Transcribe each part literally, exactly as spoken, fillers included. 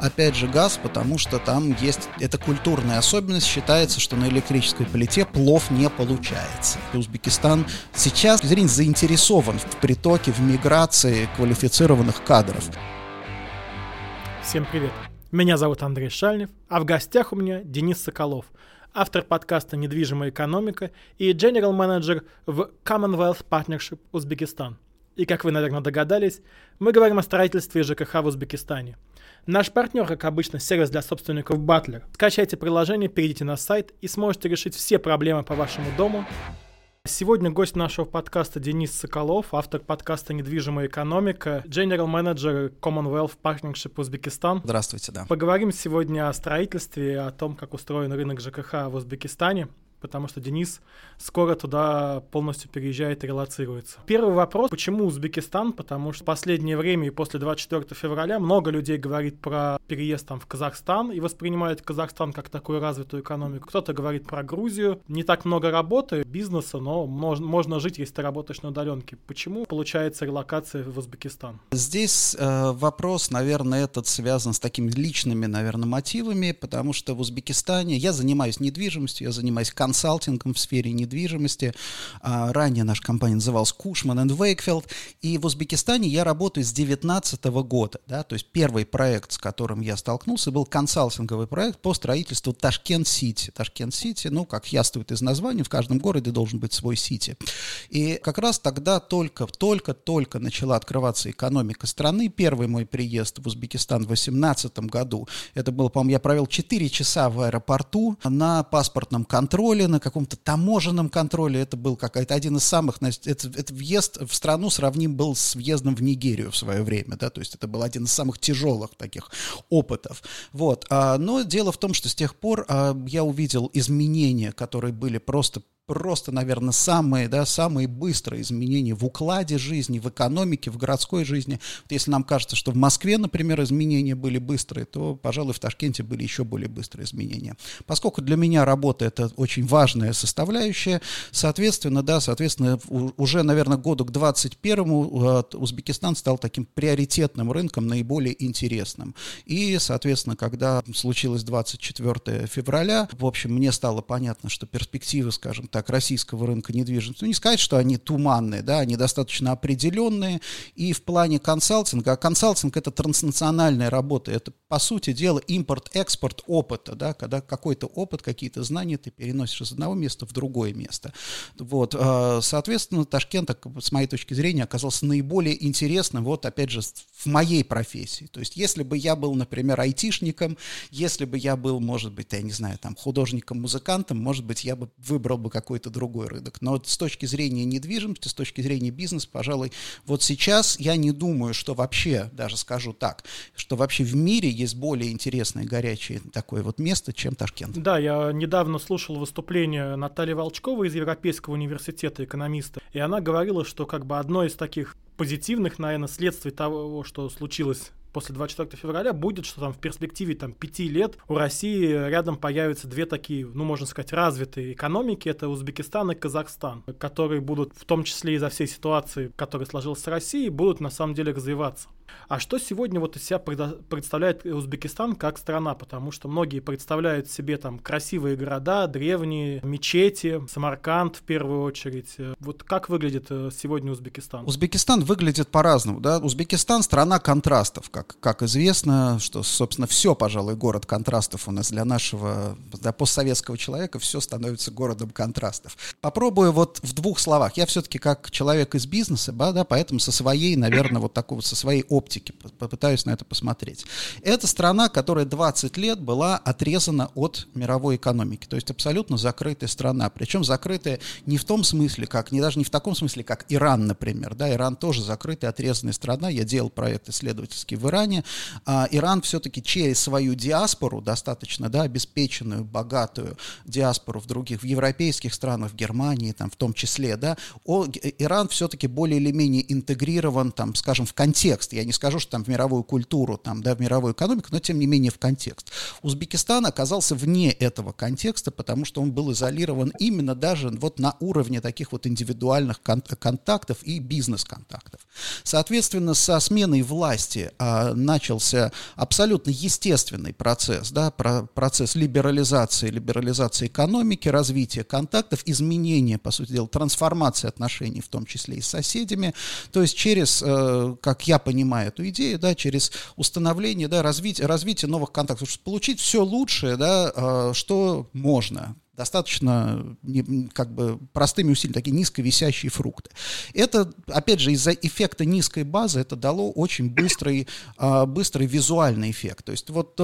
Опять же газ, потому что там есть, это культурная особенность, считается, что на электрической плите плов не получается. И Узбекистан сейчас, с точки зрения, заинтересован в притоке, в миграции квалифицированных кадров. Всем привет, меня зовут Андрей Шальнев, а в гостях у меня Денис Соколов, автор подкаста «Недвижимая экономика» и General Manager в Commonwealth Partnership Uzbekistan. И, как вы, наверное, догадались, мы говорим о строительстве и ЖКХ в Узбекистане. Наш партнер, как обычно, сервис для собственников Butler. Скачайте приложение, перейдите на сайт и сможете решить все проблемы по вашему дому. Сегодня гость нашего подкаста Денис Соколов, автор подкаста «Недвижимая экономика», General Manager Commonwealth Partnership Uzbekistan. Здравствуйте, да. Поговорим сегодня о строительстве, о том, как устроен рынок ЖКХ в Узбекистане, потому что Денис скоро туда полностью переезжает и релоцируется. Первый вопрос, почему Узбекистан? Потому что в последнее время и после двадцать четвёртого февраля много людей говорит про переезд там в Казахстан и воспринимает Казахстан как такую развитую экономику. Кто-то говорит про Грузию. Не так много работы, бизнеса, но можно, можно жить, если ты работаешь на удаленке. Почему получается релокация в Узбекистан? Здесь э, вопрос, наверное, этот связан с такими личными, наверное, мотивами, потому что в Узбекистане я занимаюсь недвижимостью, я занимаюсь конкурсом, консалтингом в сфере недвижимости. Ранее наша компания называлась Кушман и Уэйкфилд. И в Узбекистане я работаю с девятнадцатого года. Да? То есть первый проект, с которым я столкнулся, был консалтинговый проект по строительству Ташкент-Сити. Ташкент-Сити, ну, как яствует из названия, в каждом городе должен быть свой сити. И как раз тогда только-только-только начала открываться экономика страны. Первый мой приезд в Узбекистан в восемнадцатом году. Это было, по-моему, я провел четыре часа в аэропорту на паспортном контроле, на каком-то таможенном контроле. Это был какой-то один из самых... Значит, это, это въезд в страну сравним был с въездом в Нигерию в свое время, да, то есть это был один из самых тяжелых таких опытов. Вот. А, но дело в том, что с тех пор а, я увидел изменения, которые были просто Просто, наверное, самые, да, самые быстрые изменения в укладе жизни, в экономике, в городской жизни. Вот если нам кажется, что в Москве, например, изменения были быстрые, то, пожалуй, в Ташкенте были еще более быстрые изменения. Поскольку для меня работа — это очень важная составляющая, соответственно, да, соответственно, уже, наверное, году к двадцать первому Узбекистан стал таким приоритетным рынком, наиболее интересным. И, соответственно, когда случилось двадцать четвёртого февраля, в общем, мне стало понятно, что перспективы, скажем так, российского рынка недвижимости. Ну, не сказать, что они туманные, да, они достаточно определенные. И в плане консалтинга, а консалтинг — это транснациональная работа, это, по сути дела, импорт-экспорт опыта, да, когда какой-то опыт, какие-то знания ты переносишь из одного места в другое место. Вот, соответственно, Ташкент, с моей точки зрения, оказался наиболее интересным, вот, опять же, в моей профессии. То есть, если бы я был, например, айтишником, если бы я был, может быть, я не знаю, там, художником-музыкантом, может быть, я бы выбрал бы какой-то какой-то другой рынок. Но вот с точки зрения недвижимости, с точки зрения бизнеса, пожалуй, вот сейчас я не думаю, что вообще, даже скажу так, что вообще в мире есть более интересное, горячее такое вот место, чем Ташкент. Да, я недавно слушал выступление Натальи Волчковой из Европейского университета, экономиста, и она говорила, что как бы одно из таких позитивных, наверное, следствий того, что случилось после двадцать четвёртого февраля, будет, что там в перспективе там, пяти лет у России рядом появятся две такие, ну, можно сказать, развитые экономики. Это Узбекистан и Казахстан, которые будут, в том числе из-за всей ситуации, которая сложилась с Россией, будут на самом деле развиваться. А что сегодня вот из себя представляет Узбекистан как страна? Потому что многие представляют себе там красивые города, древние, мечети, Самарканд в первую очередь. Вот как выглядит сегодня Узбекистан? Узбекистан выглядит по-разному, да? Узбекистан — страна контрастов, как, как известно, что, собственно, все, пожалуй, город контрастов у нас для нашего, для постсоветского человека, все становится городом контрастов. Попробую вот в двух словах. Я все-таки как человек из бизнеса, да, поэтому со своей, наверное, вот такого, со своей оптики, попытаюсь на это посмотреть. Это страна, которая двадцать лет была отрезана от мировой экономики, то есть абсолютно закрытая страна, причем закрытая не в том смысле, как, не даже не в таком смысле, как Иран, например, да, Иран тоже закрытая, отрезанная страна, я делал проект исследовательский в Иране, а Иран все-таки через свою диаспору, достаточно, да, обеспеченную, богатую диаспору в других, в европейских странах, в Германии, там, в том числе, да, Иран все-таки более или менее интегрирован, там, скажем, в контекст, я не скажу, что там в мировую культуру, там, да, в мировую экономику, но тем не менее в контекст. Узбекистан оказался вне этого контекста, потому что он был изолирован именно даже вот на уровне таких вот индивидуальных кон- контактов и бизнес-контактов. Соответственно, со сменой власти а, начался абсолютно естественный процесс, да, про- процесс либерализации, либерализации экономики, развития контактов, изменения, по сути дела, трансформации отношений, в том числе и с соседями, то есть через, э, как я понимаю эту идею, да, через установление, да, развитие, развитие новых контактов, чтобы получить все лучшее, да, э, что можно. Достаточно как бы простыми усилиями, такие низковисящие фрукты. Это, опять же, из-за эффекта низкой базы это дало очень быстрый, быстрый визуальный эффект. То есть вот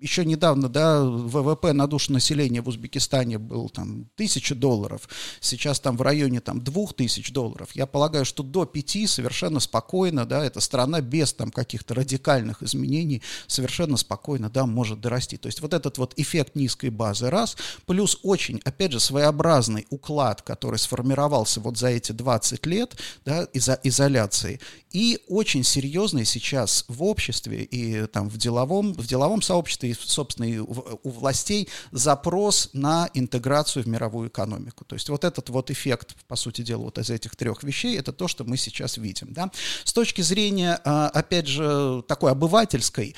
еще недавно, да, ВВП на душу населения в Узбекистане был там тысяча долларов, сейчас там в районе там двух тысяч долларов. Я полагаю, что до пяти совершенно спокойно, да, эта страна без там каких-то радикальных изменений совершенно спокойно, да, может дорасти. То есть вот этот вот эффект низкой базы раз, плюс очень, опять же, своеобразный уклад, который сформировался вот за эти двадцать лет, да, из-за изоляции, и очень серьезный сейчас в обществе и там в деловом, в деловом сообществе, и, собственно, и у, у властей запрос на интеграцию в мировую экономику. То есть вот этот вот эффект, по сути дела, вот из этих трех вещей, это то, что мы сейчас видим. Да? С точки зрения, опять же, такой обывательской,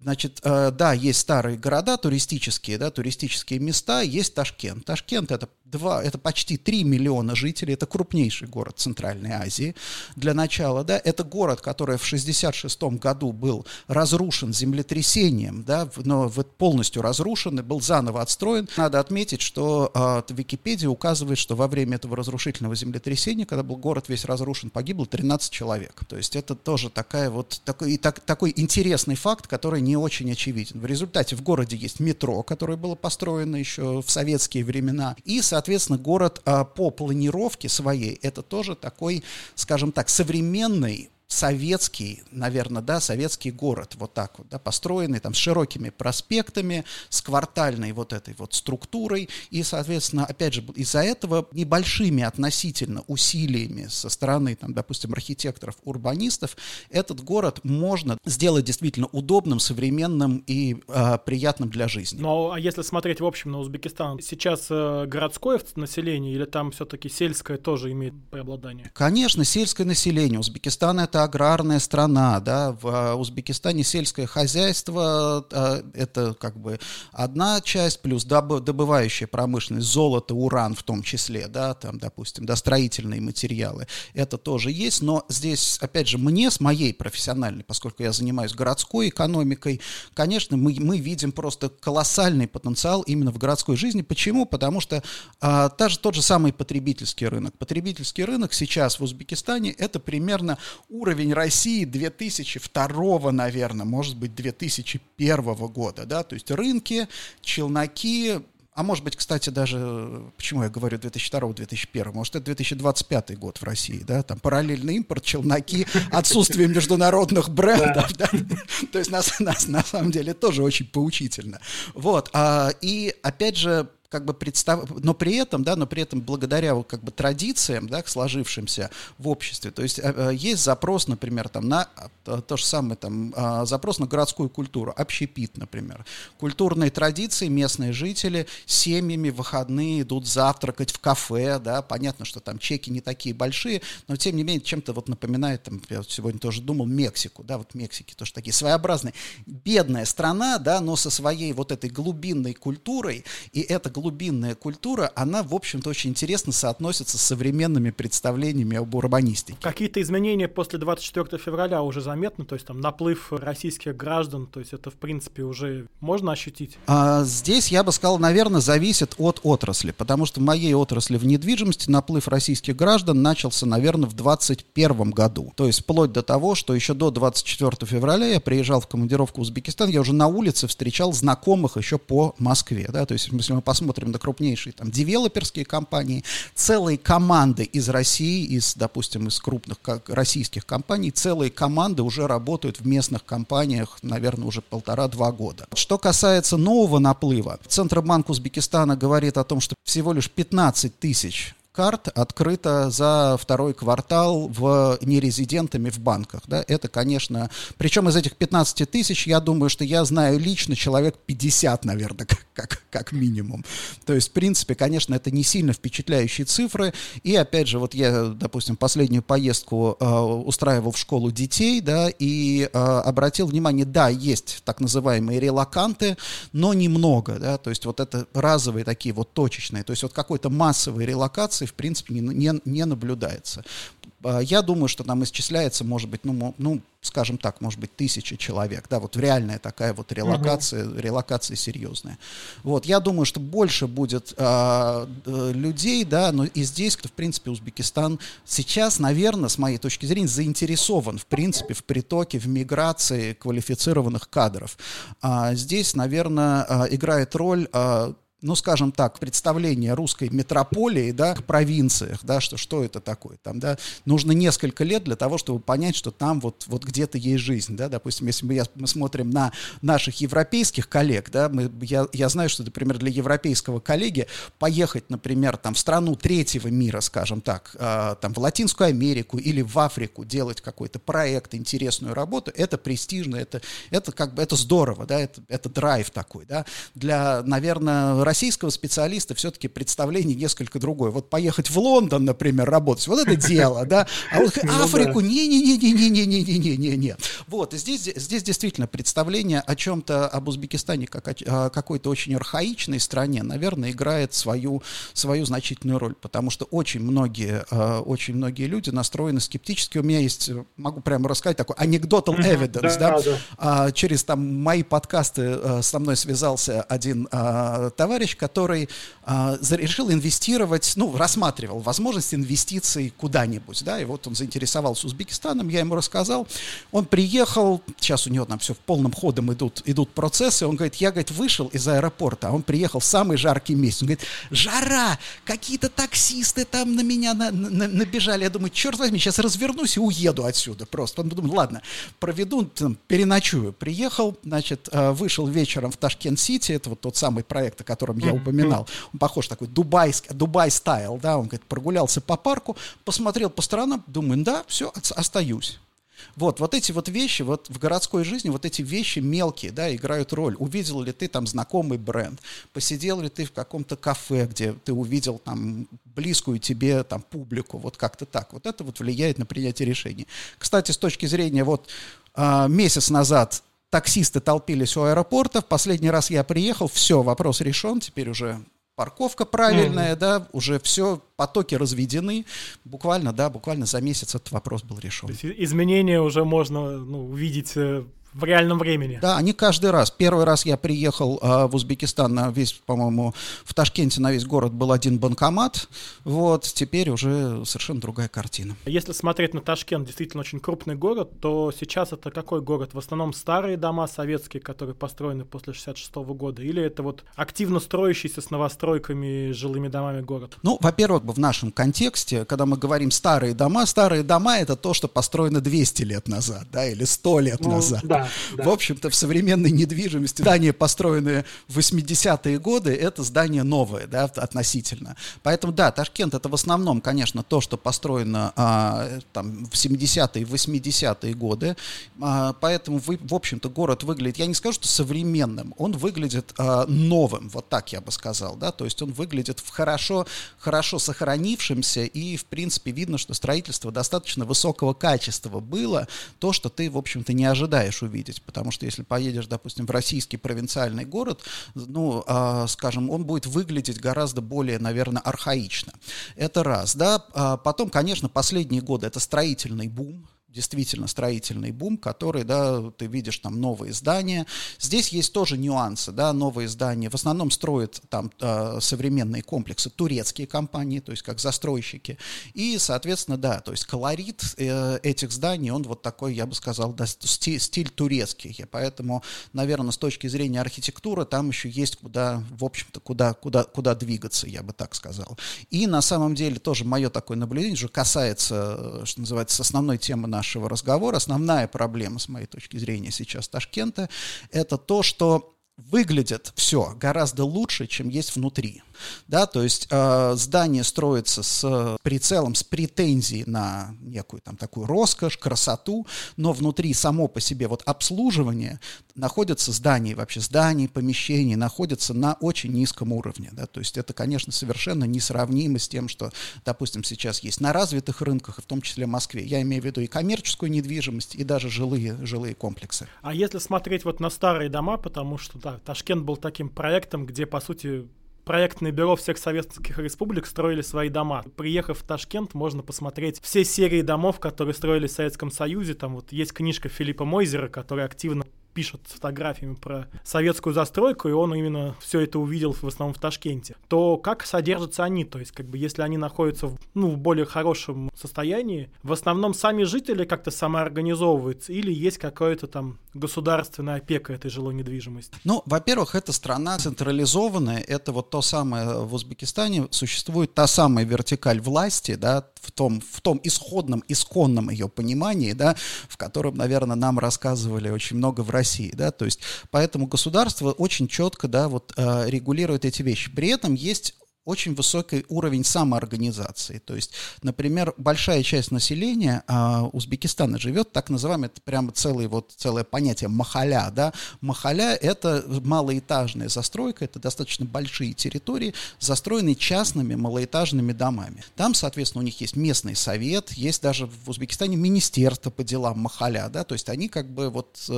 значит, да, есть старые города туристические, да, туристические места, есть Ташкент. Ташкент — это два, это почти три миллиона жителей, это крупнейший город Центральной Азии. Для начала, да, это город, который в шестьдесят шестом году был разрушен землетрясением, да, но полностью разрушен и был заново отстроен. Надо отметить, что э, Википедия указывает, что во время этого разрушительного землетрясения, когда был город весь разрушен, погибло тринадцать человек. То есть это тоже такая вот, такой, так, такой интересный факт, который не очень очевиден. В результате в городе есть метро, которое было построено еще в советские времена, и, соответственно, Соответственно, город а, по планировке своей, это тоже такой, скажем так, современный советский, наверное, да, советский город, вот так вот, да, построенный там с широкими проспектами, с квартальной вот этой вот структурой, и, соответственно, опять же, из-за этого небольшими относительно усилиями со стороны, там, допустим, архитекторов, урбанистов, этот город можно сделать действительно удобным, современным и э, приятным для жизни. Ну, а если смотреть, в общем, на Узбекистан, сейчас э, городское население или там все-таки сельское тоже имеет преобладание? Конечно, сельское население. Узбекистан — это аграрная страна, да, в Узбекистане сельское хозяйство — это как бы одна часть, плюс добывающая промышленность, золото, уран в том числе, да, там, допустим, да, строительные материалы, это тоже есть, но здесь, опять же, мне, с моей профессиональной, поскольку я занимаюсь городской экономикой, конечно, мы, мы видим просто колоссальный потенциал именно в городской жизни. Почему? Потому что а, та же, тот же самый потребительский рынок. Потребительский рынок сейчас в Узбекистане — это примерно уровень России две тысячи второго, наверное, может быть, две тысячи первого года, да, то есть рынки, челноки, а может быть, кстати, даже, почему я говорю две тысячи второго - две тысячи первого, может, это две тысячи двадцать пятый год в России, да, там параллельный импорт, челноки, отсутствие международных брендов, да, то есть нас, нас на самом деле тоже очень поучительно, вот, а, и опять же, как бы представ... но при этом, да, но при этом благодаря вот как бы традициям, да, сложившимся в обществе, то есть есть запрос, например, там на то же самое, там запрос на городскую культуру, общепит, например, культурные традиции, местные жители семьями в выходные идут завтракать в кафе, да, понятно, что там чеки не такие большие, но тем не менее чем-то вот напоминает, там, я вот сегодня тоже думал, Мексику, да, вот Мексики тоже такие своеобразные, бедная страна, да, но со своей вот этой глубинной культурой, и это глубинная культура, она, в общем-то, очень интересно соотносится с современными представлениями об урбанистике. Какие-то изменения после двадцать четвёртого февраля уже заметны? То есть там наплыв российских граждан, то есть это, в принципе, уже можно ощутить? А, здесь, я бы сказал, наверное, зависит от отрасли, потому что в моей отрасли в недвижимости наплыв российских граждан начался, наверное, в двадцать первом году. То есть вплоть до того, что еще до двадцать четвёртого февраля я приезжал в командировку в Узбекистан, я уже на улице встречал знакомых еще по Москве. Да? То есть, если мы посмотрим смотрим на крупнейшие там девелоперские компании, целые команды из России, из, допустим, из крупных как, российских компаний, целые команды уже работают в местных компаниях, наверное, уже полтора-два года. Что касается нового наплыва, Центробанк Узбекистана говорит о том, что всего лишь пятнадцать тысяч карт открыто за второй квартал в нерезидентами в банках. Да? Это, конечно... Причем из этих пятнадцати тысяч, я думаю, что я знаю лично человек пятьдесят, наверное, как, как, как минимум. То есть, в принципе, конечно, это не сильно впечатляющие цифры. И, опять же, вот я, допустим, последнюю поездку э, устраивал в школу детей, да, и э, обратил внимание, да, есть так называемые релоканты, но немного, да, то есть вот это разовые такие вот точечные, то есть вот какой-то массовой релокации, в принципе, не, не, не наблюдается. Я думаю, что там исчисляется, может быть, ну, ну, скажем так, может быть, тысячи человек, да, вот реальная такая вот релокация, uh-huh. релокация серьезная. Вот, я думаю, что больше будет а, людей, да, но и здесь, в принципе, Узбекистан сейчас, наверное, с моей точки зрения, заинтересован, в принципе, в притоке, в миграции квалифицированных кадров. А, здесь, наверное, играет роль... А, ну, скажем так, представление русской метрополии, да, в провинциях, да, что, что это такое, там, да, нужно несколько лет для того, чтобы понять, что там вот, вот где-то есть жизнь, да, допустим, если мы, мы смотрим на наших европейских коллег, да, мы, я, я знаю, что, например, для европейского коллеги поехать, например, там, в страну третьего мира, скажем так, э, там, в Латинскую Америку или в Африку делать какой-то проект, интересную работу, это престижно, это, это как бы, это здорово, да, это, это драйв такой, да, для, наверное, российского специалиста все-таки представление несколько другое. Вот поехать в Лондон, например, работать, вот это дело, да, а вот Африку, не-не-не-не-не-не-не-не-не-не. Вот, и здесь, здесь действительно представление о чем-то, об Узбекистане, как о какой-то очень архаичной стране, наверное, играет свою, свою значительную роль, потому что очень многие, очень многие люди настроены скептически. У меня есть, могу прямо рассказать, такой anecdotal evidence, да, да? Да. Через там мои подкасты со мной связался один товарищ, который э, решил инвестировать, ну, рассматривал возможность инвестиций куда-нибудь, да, и вот он заинтересовался Узбекистаном, я ему рассказал, он приехал, сейчас у него там все в полном ходом идут, идут процессы, он говорит, я, говорит, вышел из аэропорта, а он приехал в самый жаркий месяц, он говорит, жара, какие-то таксисты там на меня на, на, набежали, я думаю, черт возьми, сейчас развернусь и уеду отсюда просто, он подумал, ладно, проведу, там, переночую, приехал, значит, э, вышел вечером в Ташкент-Сити, это вот тот самый проект, о котором которым я упоминал, он похож такой дубайский, дубай-стайл, да, он, говорит, прогулялся по парку, посмотрел по сторонам, думаю, да, все, остаюсь. Вот, вот эти вот вещи, вот в городской жизни вот эти вещи мелкие, да, играют роль. Увидел ли ты там знакомый бренд, посидел ли ты в каком-то кафе, где ты увидел там близкую тебе там публику, вот как-то так. Вот это вот влияет на принятие решений. Кстати, с точки зрения вот а, месяц назад таксисты толпились у аэропорта. В последний раз я приехал, все, вопрос решен, теперь уже парковка правильная, mm-hmm. да, уже все, потоки разведены. Буквально, да, буквально за месяц этот вопрос был решен. То есть изменения уже можно, ну, увидеть в реальном времени. Да, они каждый раз. Первый раз я приехал э, в Узбекистан, на весь, по-моему, в Ташкенте на весь город был один банкомат. Вот, теперь уже совершенно другая картина. Если смотреть на Ташкент, действительно очень крупный город, то сейчас это какой город? В основном старые дома советские, которые построены после шестьдесят шестого года, или это вот активно строящийся с новостройками, жилыми домами город? Ну, во-первых, в нашем контексте, когда мы говорим старые дома, старые дома — это то, что построено двести лет назад, да, или сто лет ну, назад. Да. Да. В общем-то, в современной недвижимости здания, построенные в восьмидесятые годы, это здание новое, да, относительно. Поэтому, да, Ташкент — это в основном, конечно, то, что построено а, там, в семидесятые, восьмидесятые годы. А, поэтому, вы, в общем-то, город выглядит, я не скажу, что современным, он выглядит а, новым, вот так я бы сказал, да, то есть он выглядит в хорошо, хорошо сохранившимся, и, в принципе, видно, что строительство достаточно высокого качества было, то, что ты, в общем-то, не ожидаешь увидеть. Видеть, потому что если поедешь, допустим, в российский провинциальный город, ну, э, скажем, он будет выглядеть гораздо более, наверное, архаично. Это раз, да. А потом, конечно, последние годы это строительный бум. Действительно строительный бум, который, да, ты видишь там новые здания. Здесь есть тоже нюансы, да, новые здания. В основном строят там э, современные комплексы турецкие компании, то есть как застройщики. И, соответственно, да, то есть колорит э, этих зданий, он вот такой, я бы сказал, да, стиль, стиль турецкий. И поэтому, наверное, с точки зрения архитектуры там еще есть куда, в общем-то, куда, куда, куда двигаться, я бы так сказал. И на самом деле тоже мое такое наблюдение, что касается, что называется, основной темы на нашего разговора, основная проблема, с моей точки зрения, сейчас Ташкента, это то, что выглядит все гораздо лучше, чем есть внутри. Да, то есть э, здание строится с прицелом, с претензией на некую там такую роскошь, красоту, но внутри само по себе вот обслуживание находится зданий, вообще зданий, помещений, находится на очень низком уровне. Да, то есть это, конечно, совершенно несравнимо с тем, что, допустим, сейчас есть на развитых рынках, в том числе в Москве. Я имею в виду и коммерческую недвижимость, и даже жилые, жилые комплексы. А если смотреть вот на старые дома, потому что да, Ташкент был таким проектом, где, по сути, проектное бюро всех советских республик строили свои дома. Приехав в Ташкент, можно посмотреть все серии домов, которые строили в Советском Союзе. Там вот есть книжка Филиппа Мойзера, который активно пишет с фотографиями про советскую застройку, и он именно все это увидел в основном в Ташкенте. То как содержатся они? То есть, как бы, если они находятся в, ну, в более хорошем состоянии, в основном сами жители как-то самоорганизовываются, или есть какое-то там государственная опека этой жилой недвижимости? Ну, во-первых, это страна централизованная, это вот то самое в Узбекистане существует та самая вертикаль власти, да, в том, в том исходном, исконном ее понимании, да, в котором, наверное, нам рассказывали очень много в России, да, то есть поэтому государство очень четко, да, вот регулирует эти вещи. При этом есть очень высокий уровень самоорганизации. То есть, например, большая часть населения а, Узбекистана живет, так называемое, это прямо целое, вот, целое понятие махаля. Да? Махаля — это малоэтажная застройка, это достаточно большие территории, застроенные частными малоэтажными домами. Там, соответственно, у них есть местный совет, есть даже в Узбекистане министерство по делам махаля. Да? То есть они как бы вот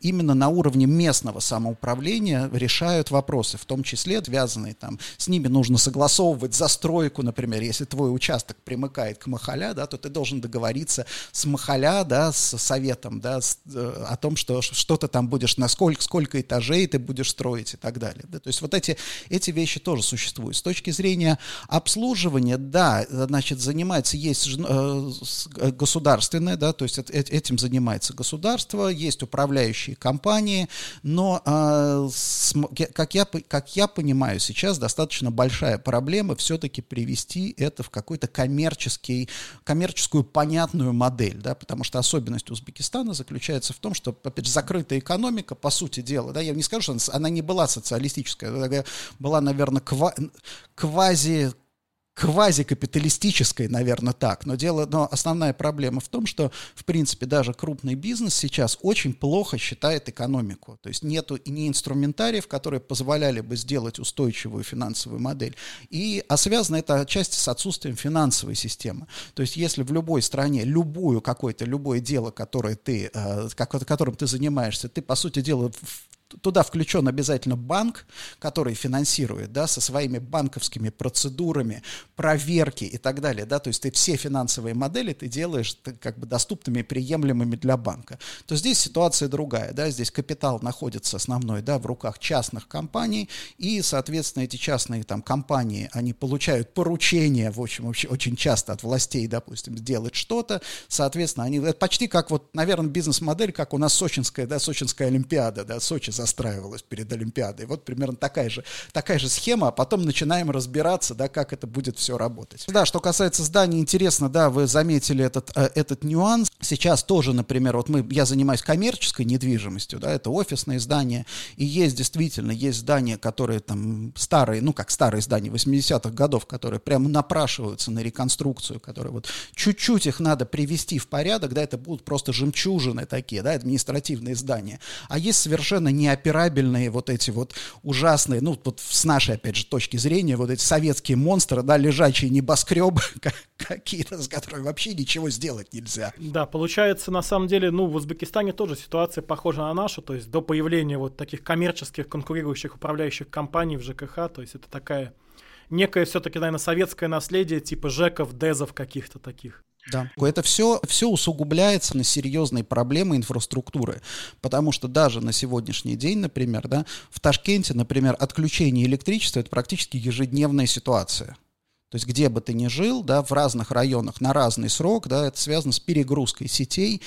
именно на уровне местного самоуправления решают вопросы, в том числе связанные там, с ними нужно согласовывать застройку, например, если твой участок примыкает к махаля, да, то ты должен договориться с махаля, да, с советом, да, с, э, о том, что, что ты там будешь, на сколько, сколько этажей ты будешь строить и так далее. Да. То есть вот эти, эти вещи тоже существуют. С точки зрения обслуживания, да, значит, занимается, есть э, государственное, да, то есть э, этим занимается государство, есть управляющие компании, но, э, с, как, я, как я понимаю, сейчас достаточно большая проблема все-таки привести это в какую-то коммерческий, коммерческую понятную модель, да, потому что особенность Узбекистана заключается в том, что, опять же, закрытая экономика, по сути дела, да, я не скажу, что она, она не была социалистическая, она была, наверное, ква, квази квазикапиталистической, наверное, так. Но, дело, но основная проблема в том, что, в принципе, даже крупный бизнес сейчас очень плохо считает экономику. То есть нету ни инструментариев, которые позволяли бы сделать устойчивую финансовую модель. И, а связано это отчасти с отсутствием финансовой системы. То есть если в любой стране любую какое-то, любое дело, которое ты, которым ты занимаешься, ты, по сути дела, туда включен обязательно банк, который финансирует, да, со своими банковскими процедурами, проверки и так далее, да, то есть ты все финансовые модели ты делаешь ты, как бы доступными и приемлемыми для банка, то здесь ситуация другая, да, здесь капитал находится основной, да, в руках частных компаний, и, соответственно, эти частные там компании, они получают поручения, в общем, вообще очень часто от властей, допустим, сделать что-то, соответственно, они, это почти как, вот, наверное, бизнес-модель, как у нас сочинская, да, сочинская олимпиада, да, Сочи застраивалась перед Олимпиадой. Вот примерно такая же, такая же схема, а потом начинаем разбираться, да, как это будет все работать. Да, что касается зданий, интересно, да, вы заметили этот, э, этот нюанс. Сейчас тоже, например, вот мы, я занимаюсь коммерческой недвижимостью, да, это офисные здания, и есть действительно, есть здания, которые там старые, ну, как старые здания восьмидесятых годов, которые прямо напрашиваются на реконструкцию, которые вот чуть-чуть их надо привести в порядок, да, это будут просто жемчужины такие, да, административные здания. А есть совершенно не неоперабельные вот эти вот ужасные, ну, вот с нашей, опять же, точки зрения, вот эти советские монстры, да, лежачие небоскребы какие-то, с которыми вообще ничего сделать нельзя. Да, получается, на самом деле, ну, в Узбекистане тоже ситуация похожа на нашу, то есть до появления вот таких коммерческих конкурирующих управляющих компаний в ЖКХ, то есть это такая некое все-таки, наверное, советское наследие типа ЖЭКов, ДЭЗов каких-то таких. Да. Это все, все усугубляется на серьезные проблемы инфраструктуры, потому что даже на сегодняшний день, например, да, в Ташкенте, например, отключение электричества — это практически ежедневная ситуация. То есть где бы ты ни жил, да, в разных районах на разный срок, да, это связано с перегрузкой сетей.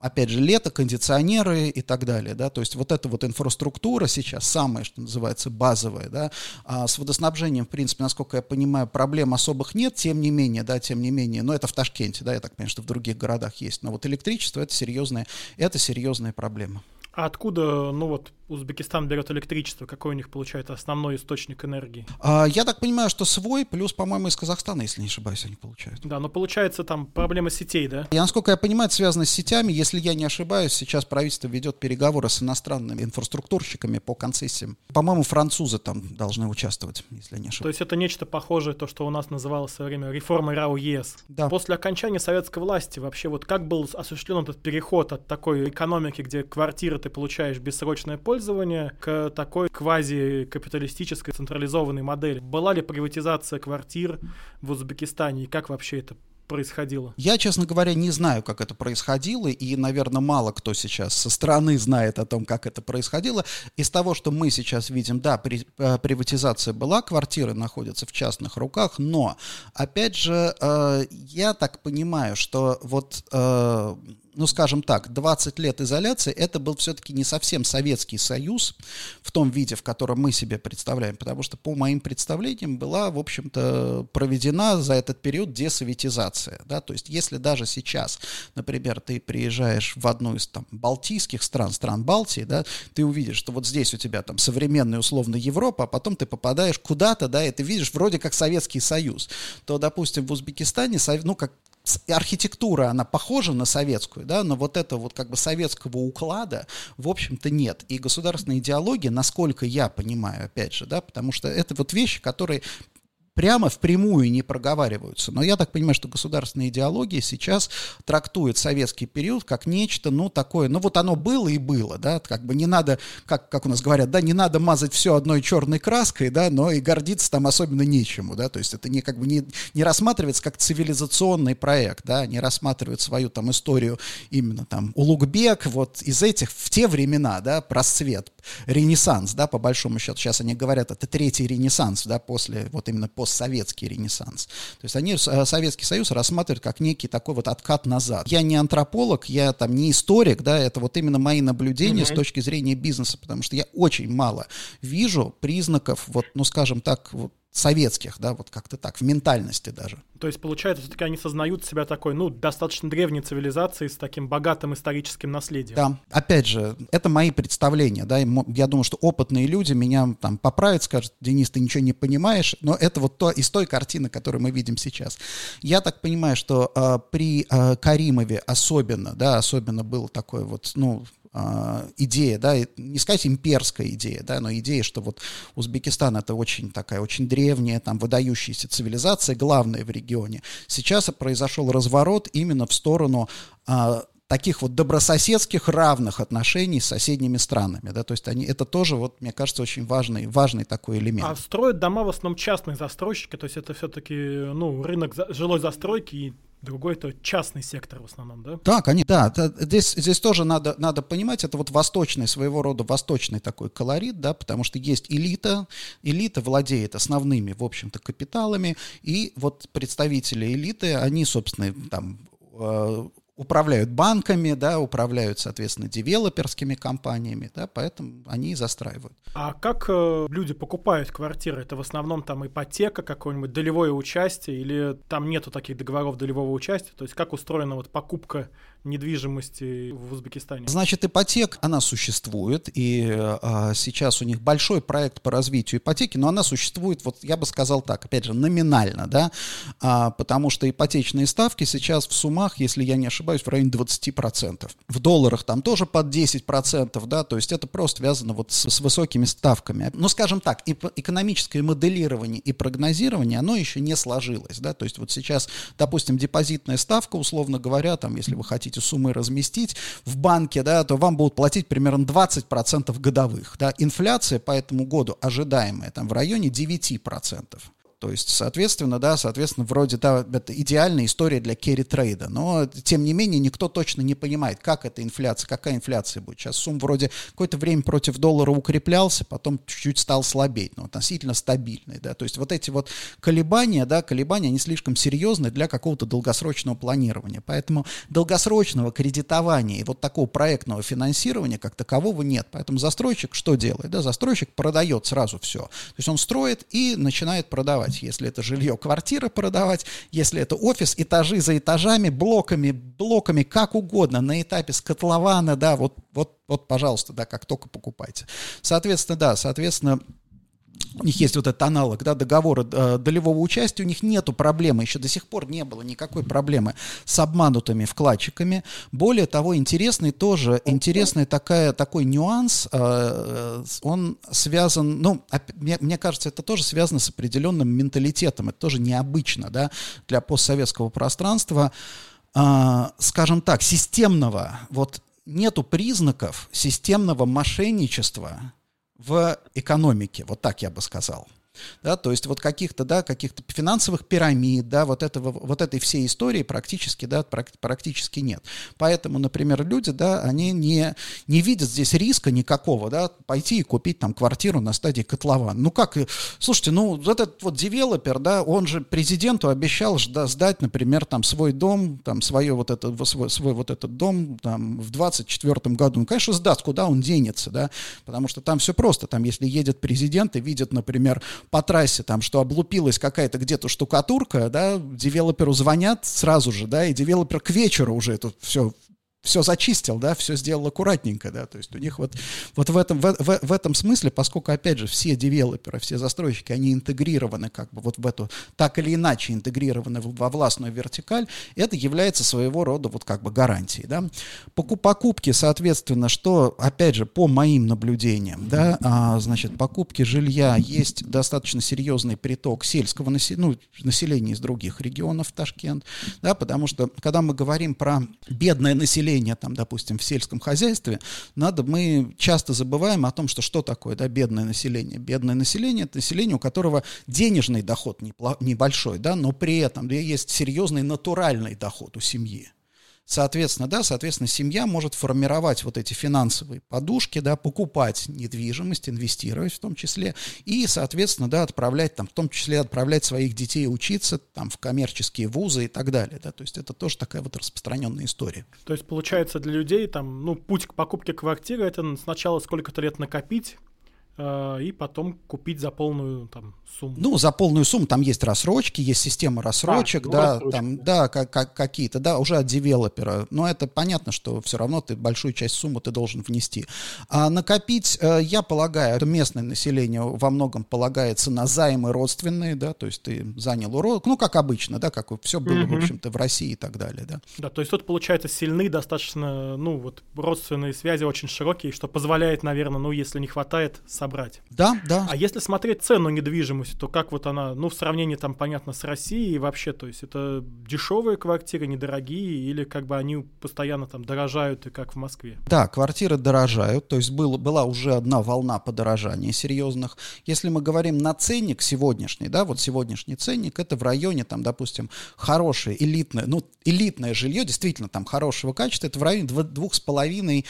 Опять же, лето, кондиционеры и так далее, да, то есть вот эта вот инфраструктура сейчас самая, что называется, базовая, да, а с водоснабжением, в принципе, насколько я понимаю, проблем особых нет, тем не менее, да, тем не менее, но это в Ташкенте, да, я так понимаю, что в других городах есть, но вот электричество — это серьезная, это серьезная проблема. А откуда, ну вот, Узбекистан берет электричество, какой у них получается основной источник энергии? А, я так понимаю, что свой, плюс, по-моему, из Казахстана, если не ошибаюсь, они получают. Да, но получается там проблема сетей, да? Я, насколько я понимаю, это связано с сетями. Если я не ошибаюсь, сейчас правительство ведет переговоры с иностранными инфраструктурщиками по концессиям. По-моему, французы там должны участвовать, если я не ошибаюсь. То есть это нечто похожее, то, что у нас называлось в свое время реформой РАО ЕС. Да. После окончания советской власти вообще вот как был осуществлен этот переход от такой экономики, где квартиры ты получаешь бессрочное пользование, к такой квази-капиталистической централизованной модели? Была ли приватизация квартир в Узбекистане и как вообще это происходило? Я, честно говоря, не знаю, как это происходило, и, наверное, мало кто сейчас со стороны знает о том, как это происходило. Из того, что мы сейчас видим, да, при, э, приватизация была, квартиры находятся в частных руках, но, опять же, э, я так понимаю, что вот... Э, ну, скажем так, двадцать лет изоляции — это был все-таки не совсем Советский Союз в том виде, в котором мы себе представляем, потому что, по моим представлениям, была, в общем-то, проведена за этот период десоветизация, да, то есть если даже сейчас, например, ты приезжаешь в одну из, там, балтийских стран, стран Балтии, да, ты увидишь, что вот здесь у тебя, там, современная, условно, Европа, а потом ты попадаешь куда-то, да, и ты видишь вроде как Советский Союз, то, допустим, в Узбекистане, ну, как архитектура, она похожа на советскую, да, но вот этого вот как бы советского уклада, в общем-то, нет. И государственная идеология, насколько я понимаю, опять же, да, потому что это вот вещи, которые прямо впрямую не проговариваются. Но я так понимаю, что государственная идеология сейчас трактует советский период как нечто, ну, такое, ну, вот оно было и было, да, как бы не надо, как, как у нас говорят, да, не надо мазать все одной черной краской, да, но и гордиться там особенно нечему, да, то есть это не, как бы не, не рассматривается как цивилизационный проект, да, не рассматривает свою там историю именно там Улугбек, вот из этих, в те времена, да, просвет, ренессанс, да, по большому счету, сейчас они говорят, это третий ренессанс, да, после, вот именно после постсоветский ренессанс. То есть они Советский Союз рассматривают как некий такой вот откат назад. Я не антрополог, я там не историк, да, это вот именно мои наблюдения mm-hmm. с точки зрения бизнеса, потому что я очень мало вижу признаков, вот, ну, скажем так, вот, советских, да, вот как-то так, в ментальности даже. То есть, получается, все-таки они сознают себя такой, ну, достаточно древней цивилизацией с таким богатым историческим наследием. Да, опять же, это мои представления, да, я думаю, что опытные люди меня там поправят, скажут, Денис, ты ничего не понимаешь, но это вот то, из той картины, которую мы видим сейчас. Я так понимаю, что э, при э, Каримове особенно, да, особенно было такое вот, ну, идея, да, не сказать имперская идея, да, но идея, что вот Узбекистан — это очень такая, очень древняя, там, выдающаяся цивилизация, главная в регионе. Сейчас произошел разворот именно в сторону а, таких вот добрососедских, равных отношений с соседними странами, да, то есть они, это тоже, вот, мне кажется, очень важный, важный такой элемент. А строят дома в основном частные застройщики, то есть это все-таки, ну, рынок за, жилой застройки и другой — это частный сектор в основном, да? Да, конечно. Да, здесь, здесь тоже надо, надо понимать, это вот восточный, своего рода восточный такой колорит, да, потому что есть элита, элита владеет основными, в общем-то, капиталами, и вот представители элиты, они, собственно, там... Э- управляют банками, да, управляют, соответственно, девелоперскими компаниями, да, поэтому они и застраивают. А как э, люди покупают квартиры? Это в основном там ипотека, какое-нибудь долевое участие, или там нету таких договоров долевого участия? То есть как устроена вот покупка недвижимости в Узбекистане? Значит, ипотека, она существует, и э, сейчас у них большой проект по развитию ипотеки, но она существует, вот я бы сказал так, опять же, номинально, да, э, потому что ипотечные ставки сейчас в суммах, если я не ошибаюсь, в районе двадцать процентов. В долларах там тоже под десять процентов, да, то есть это просто связано вот с, с высокими ставками. Ну, скажем так, и, экономическое моделирование и прогнозирование, оно еще не сложилось, да, то есть вот сейчас, допустим, депозитная ставка, условно говоря, там, если вы хотите суммы разместить в банке, да, то вам будут платить примерно двадцать процентов годовых. Да. Инфляция по этому году ожидаемая там в районе девять процентов. То есть, соответственно, да, соответственно, вроде, да, это идеальная история для керри-трейда, но, тем не менее, никто точно не понимает, как эта инфляция, какая инфляция будет. Сейчас сум вроде какое-то время против доллара укреплялся, потом чуть-чуть стал слабеть, но относительно стабильный, да, то есть вот эти вот колебания, да, колебания, они слишком серьезны для какого-то долгосрочного планирования, поэтому долгосрочного кредитования и вот такого проектного финансирования как такового нет, поэтому застройщик что делает, да, застройщик продает сразу все, то есть он строит и начинает продавать. продавать, если это жилье, квартиры продавать, если это офис, этажи за этажами, блоками, блоками, как угодно, на этапе с котлована, да, вот, вот, вот, пожалуйста, да, как только покупайте. Соответственно, да, соответственно, у них есть вот этот аналог, да, договора э, долевого участия, у них нету проблемы, еще до сих пор не было никакой проблемы с обманутыми вкладчиками. Более того, интересный тоже, интересный такая, такой нюанс, э, он связан, ну, оп- мне, мне кажется, это тоже связано с определенным менталитетом, это тоже необычно, да, для постсоветского пространства, э, скажем так, системного, вот нету признаков системного мошенничества в экономике, вот так я бы сказал. Да, то есть вот каких-то, да, каких-то финансовых пирамид, да, вот, этого, вот этой всей истории практически, да, практически нет. Поэтому, например, люди, да, они не, не видят здесь риска никакого, да, пойти и купить там квартиру на стадии котлован. Ну как, слушайте, ну вот этот вот девелопер, да, он же президенту обещал сдать, например, там свой дом, там свое вот это, свой, свой вот этот дом там, в двадцать четвёртом году, ну конечно сдаст, куда он денется, да, потому что там все просто, там если едет президент и видит, например, по трассе, там, что облупилась какая-то где-то штукатурка, да, девелоперу звонят сразу же, да, и девелопер к вечеру уже тут все, все зачистил, да, все сделал аккуратненько, да, то есть у них вот, вот в, этом, в, в, в этом смысле, поскольку, опять же, все девелоперы, все застройщики, они интегрированы как бы вот в эту, так или иначе интегрированы во властную вертикаль, это является своего рода вот как бы гарантией, да. Покупки, соответственно, что, опять же, по моим наблюдениям, да, а, значит, покупки жилья есть достаточно серьезный приток сельского населения, ну, населения из других регионов в Ташкент, да, потому что, когда мы говорим про бедное население, там, допустим, в сельском хозяйстве, надо, мы часто забываем о том, что что такое, да, бедное население. Бедное население — это население, у которого денежный доход небольшой, да, но при этом есть серьезный натуральный доход у семьи. Соответственно, да, соответственно, семья может формировать вот эти финансовые подушки, да, покупать недвижимость, инвестировать в том числе, и, соответственно, да, отправлять там, в том числе отправлять своих детей учиться там в коммерческие вузы и так далее, да, то есть это тоже такая вот распространенная история. То есть, получается, для людей там, ну, путь к покупке квартиры — это сначала сколько-то лет накопить, и потом купить за полную там сумму. Ну, за полную сумму там есть рассрочки, есть система рассрочек, а, ну, да, рассрочки. Там, да, как, как, какие-то, да, уже от девелопера. Но это понятно, что все равно ты большую часть суммы ты должен внести. А накопить, я полагаю, это местное население во многом полагается на займы родственные, да, то есть ты занял урок, ну, как обычно, да, как все было, угу. в общем-то, в России и так далее, да. Да, то есть тут, получается, сильны достаточно, ну, вот, родственные связи очень широкие, что позволяет, наверное, ну, если не хватает, собрать. Да, да. А если смотреть цену недвижимости, то как вот она, ну, в сравнении там, понятно, с Россией вообще, то есть это дешевые квартиры, недорогие, или как бы они постоянно там дорожают, и как в Москве? Да, квартиры дорожают, то есть был, была уже одна волна подорожания серьезных. Если мы говорим на ценник сегодняшний, да, вот сегодняшний ценник, это в районе, там, допустим, хорошее, элитное, ну, элитное жилье, действительно, там, хорошего качества, это в районе двух с половиной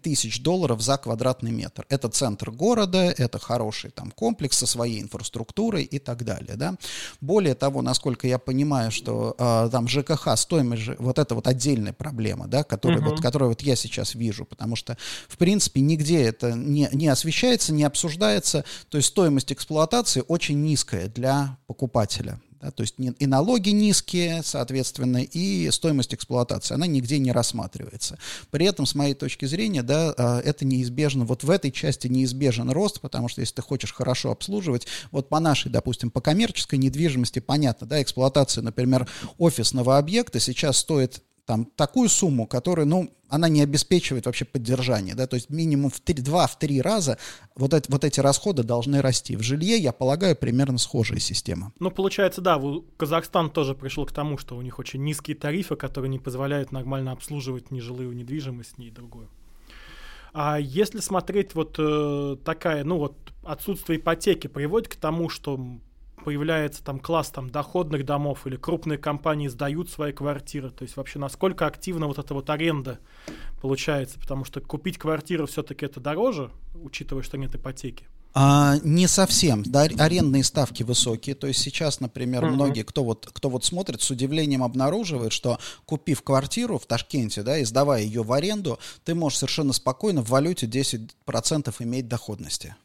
тысяч долларов за квадратный метр. Это цена. Центр города, это хороший там комплекс со своей инфраструктурой и так далее, да. Более того, насколько я понимаю, что э, там ЖКХ, стоимость, вот это вот отдельная проблема, да, которую, uh-huh. вот, которую вот я сейчас вижу, потому что, в принципе, нигде это не, не освещается, не обсуждается, то есть стоимость эксплуатации очень низкая для покупателя. Да, то есть и налоги низкие, соответственно, и стоимость эксплуатации, она нигде не рассматривается. При этом, с моей точки зрения, да, это неизбежно, вот в этой части неизбежен рост, потому что если ты хочешь хорошо обслуживать, вот по нашей, допустим, по коммерческой недвижимости, понятно, да, эксплуатация, например, офисного объекта сейчас стоит там такую сумму, которая, ну, она не обеспечивает вообще поддержание, да, то есть минимум в два-три раза вот, это, вот эти расходы должны расти. В жилье, я полагаю, примерно схожая система. Ну, получается, да, Казахстан тоже пришел к тому, что у них очень низкие тарифы, которые не позволяют нормально обслуживать ни жилую недвижимость, ни другую. А если смотреть вот э, такая, ну, вот отсутствие ипотеки приводит к тому, что появляется там класс там, доходных домов, или крупные компании сдают свои квартиры, то есть вообще насколько активна вот эта вот аренда получается, потому что купить квартиру все-таки это дороже, учитывая, что нет ипотеки. А, не совсем, да, арендные ставки высокие, то есть сейчас, например, uh-huh. многие, кто вот, кто вот смотрит, с удивлением обнаруживает, что купив квартиру в Ташкенте, да, и сдавая ее в аренду, ты можешь совершенно спокойно в валюте десять процентов иметь доходности.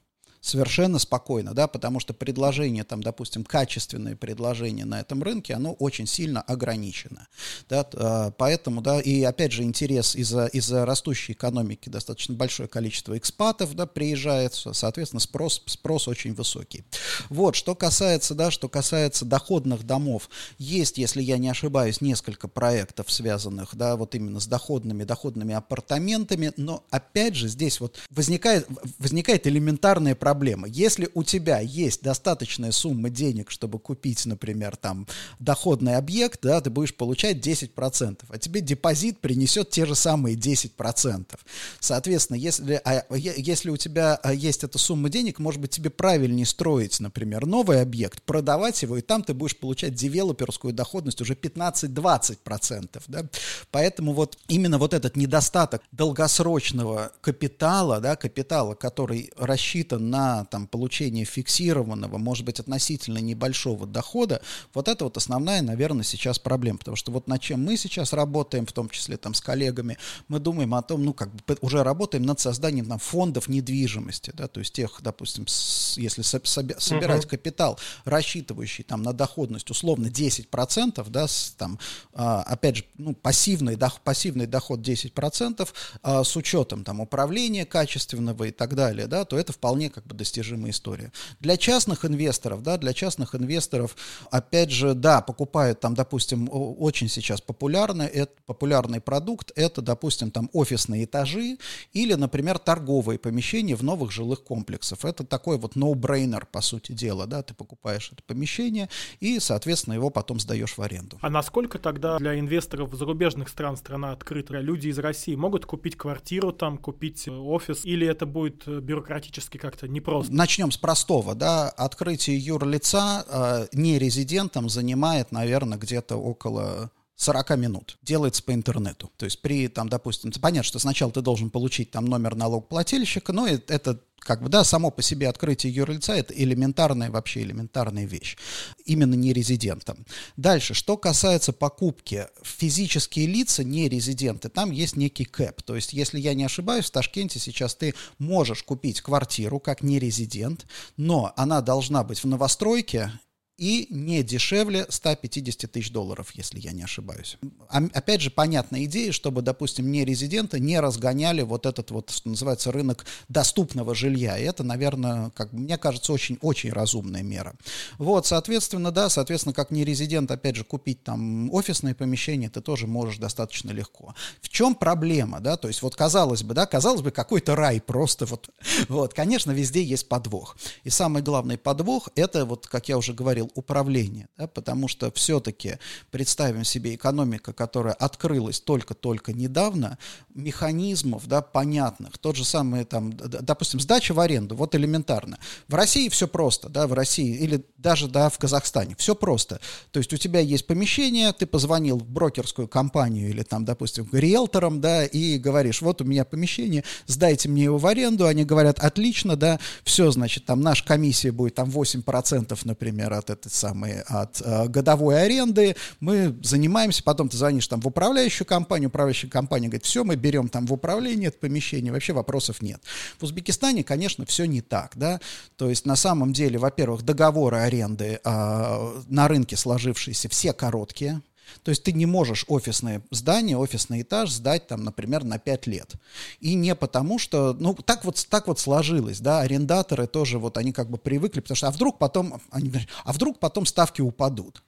совершенно спокойно, да, потому что предложение, там, допустим, качественное предложение на этом рынке, оно очень сильно ограничено, да, поэтому, да, и опять же интерес из-за, из-за растущей экономики достаточно большое количество экспатов, да, приезжает, соответственно, спрос, спрос очень высокий. Вот, что касается, да, что касается доходных домов, есть, если я не ошибаюсь, несколько проектов, связанных, да, вот именно с доходными, доходными апартаментами, но, опять же, здесь вот возникает, возникает элементарная проблема. Если у тебя есть достаточная сумма денег, чтобы купить, например, там, доходный объект, да, ты будешь получать десять процентов, а тебе депозит принесет те же самые десять процентов. Соответственно, если, а, если у тебя есть эта сумма денег, может быть, тебе правильнее строить, например, новый объект, продавать его, и там ты будешь получать девелоперскую доходность уже пятнадцать-двадцать процентов, да? Поэтому вот именно вот этот недостаток долгосрочного капитала, да, капитала, который рассчитан на там, получение фиксированного, может быть, относительно небольшого дохода, вот это вот основная, наверное, сейчас проблема, потому что вот над чем мы сейчас работаем, в том числе там с коллегами, мы думаем о том, ну, как бы уже работаем над созданием там, фондов недвижимости, да, то есть тех, допустим, с, если собирать uh-huh. капитал, рассчитывающий там на доходность условно десять процентов, да, с, там, опять же, ну, пассивный, доход, пассивный доход десять процентов а, с учетом там, управления качественного и так далее, да, то это вполне как бы достижимая история. Для частных инвесторов, да, для частных инвесторов, опять же, да, покупают там, допустим, очень сейчас популярный, это, популярный продукт, это, допустим, там офисные этажи или, например, торговые помещения в новых жилых комплексах. Это такой вот no-brainer, по сути дела, да, ты покупаешь это помещение и, соответственно, его потом сдаешь в аренду. А насколько тогда для инвесторов зарубежных стран страна открыта? Люди из России могут купить квартиру там, купить офис, или это будет бюрократически как-то непросто? Начнем с простого, да, открытие юрлица э, нерезидентам занимает, наверное, где-то около сорок минут. Делается по интернету. То есть при, там, допустим, понятно, что сначала ты должен получить там номер налогоплательщика, но это как бы, да, само по себе открытие юрлица — это элементарная, вообще элементарная вещь. Именно нерезидентам. Дальше, что касается покупки. Физические лица, нерезиденты, там есть некий кэп. То есть, если я не ошибаюсь, в Ташкенте сейчас ты можешь купить квартиру как нерезидент, но она должна быть в новостройке и не дешевле сто пятьдесят тысяч долларов, если я не ошибаюсь. Опять же, понятная идея, чтобы, допустим, нерезиденты не разгоняли вот этот вот, что называется, рынок доступного жилья. И это, наверное, как мне кажется, очень-очень разумная мера. Вот, соответственно, да, соответственно, как нерезидент, опять же, купить там офисные помещения ты тоже можешь достаточно легко. В чем проблема, да, то есть вот казалось бы, да, казалось бы, какой-то рай просто вот, вот, конечно, везде есть подвох. И самый главный подвох, это вот, как я уже говорил, управление, да, потому что все-таки представим себе экономика, которая открылась только-только недавно, механизмов, да, понятных, тот же самый, там, допустим, сдача в аренду, вот элементарно. В России все просто, да, в России или даже, да, в Казахстане, все просто. То есть у тебя есть помещение, ты позвонил в брокерскую компанию или там, допустим, риэлторам, да, и говоришь, вот у меня помещение, сдайте мне его в аренду, они говорят, отлично, да, все, значит, там наша комиссия будет там восемь процентов, например, от этой самой, от э, годовой аренды, мы занимаемся, потом ты звонишь там в управляющую компанию, управляющая компания говорит, все, мы берем там в управление это помещение, вообще вопросов нет. В Узбекистане, конечно, все не так, да, то есть на самом деле, во-первых, договоры аренды э, на рынке сложившиеся все короткие. То есть ты не можешь офисное здание, офисный этаж сдать, там, например, на пять лет. И не потому, что... Ну, так вот, так вот сложилось, да, арендаторы тоже вот они как бы привыкли, потому что а вдруг потом, они, а вдруг потом ставки упадут.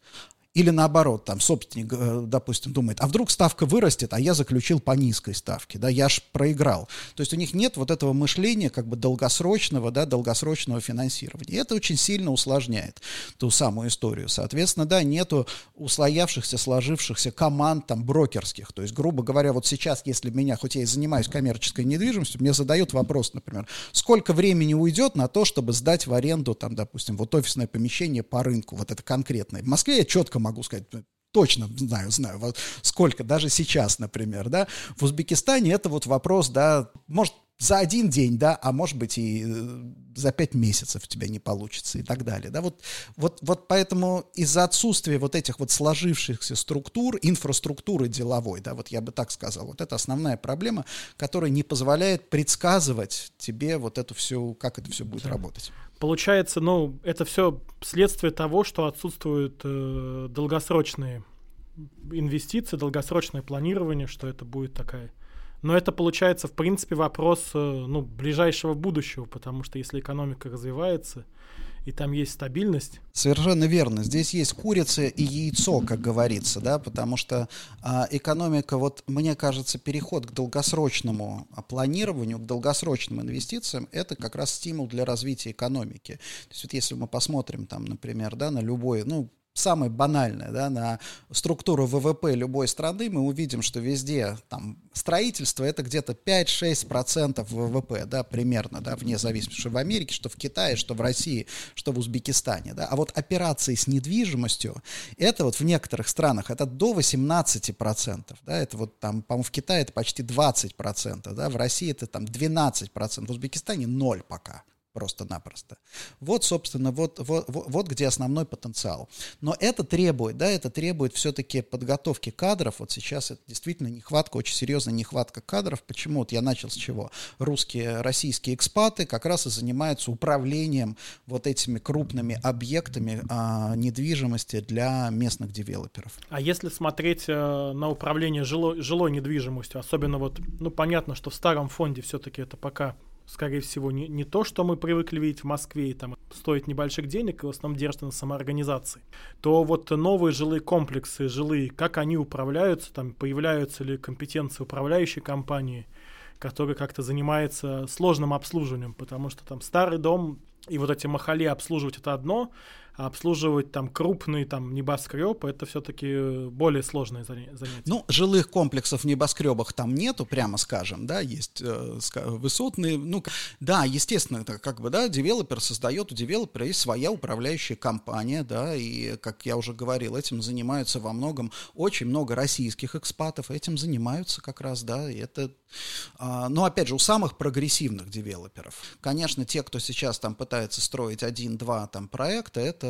Или наоборот, там, собственник, допустим, думает, а вдруг ставка вырастет, а я заключил по низкой ставке, да, я ж проиграл. То есть у них нет вот этого мышления как бы долгосрочного, да, долгосрочного финансирования. И это очень сильно усложняет ту самую историю. Соответственно, да, нету услоявшихся, сложившихся команд там брокерских. То есть, грубо говоря, вот сейчас, если меня, хоть я и занимаюсь коммерческой недвижимостью, мне задают вопрос, например, сколько времени уйдет на то, чтобы сдать в аренду, там, допустим, вот офисное помещение по рынку, вот это конкретное. В Москве я четко могу сказать, точно знаю, знаю, вот сколько, даже сейчас, например, да, в Узбекистане это вот вопрос, да, может, за один день, да, а может быть и за пять месяцев у тебя не получится и так далее. Да, вот, вот, вот поэтому из-за отсутствия вот этих вот сложившихся структур, инфраструктуры деловой, да, вот я бы так сказал, вот это основная проблема, которая не позволяет предсказывать тебе вот это все, как это все будет да. работать. Получается, ну, это все следствие того, что отсутствуют э, долгосрочные инвестиции, долгосрочное планирование, что это будет такая... Но это, получается, в принципе, вопрос, ну, ближайшего будущего, потому что если экономика развивается, и там есть стабильность. Совершенно верно. Здесь есть курица и яйцо, как говорится, да, потому что а, экономика, вот, мне кажется, переход к долгосрочному планированию, к долгосрочным инвестициям, это как раз стимул для развития экономики. То есть вот если мы посмотрим, там, например, да, на любой, ну, самое банальное, да, на структуру ВВП любой страны, мы увидим, что везде там строительство — это где-то пять-шесть процентов ВВП, да, примерно, да, вне зависимости, что в Америке, что в Китае, что в России, что в Узбекистане, да, а вот операции с недвижимостью, это вот в некоторых странах, это до восемнадцать процентов, да, это вот там, по-моему, в Китае это почти двадцать процентов, да, в России это там двенадцать процентов, в Узбекистане ноль пока. Просто-напросто. Вот, собственно, вот, вот, вот где основной потенциал. Но это требует, да, это требует все-таки подготовки кадров. Вот сейчас это действительно нехватка, очень серьезная нехватка кадров. Почему? Вот я начал с чего? Русские, российские экспаты как раз и занимаются управлением вот этими крупными объектами а, недвижимости для местных девелоперов. А если смотреть э, на управление жилой, жилой недвижимостью, особенно вот, ну, понятно, что в старом фонде все-таки это пока... Скорее всего, не, не то, что мы привыкли видеть в Москве, и там стоит небольших денег, и в основном держится на самоорганизации. То вот новые жилые комплексы, жилые, как они управляются, там появляются ли компетенции управляющей компании, которая как-то занимается сложным обслуживанием, потому что там старый дом и вот эти махале обслуживать — это одно, а обслуживать там крупный там, небоскреб — это все-таки более сложное занятие. Ну, жилых комплексов в небоскребах там нету, прямо скажем, да, есть э, высотные, ну, да, естественно, это как бы, да, девелопер создает, у девелопера есть своя управляющая компания, да, и, как я уже говорил, этим занимаются во многом, очень много российских экспатов этим занимаются как раз, да, и это, э, но, опять же, у самых прогрессивных девелоперов, конечно, те, кто сейчас там пытается строить один-два там проекта, это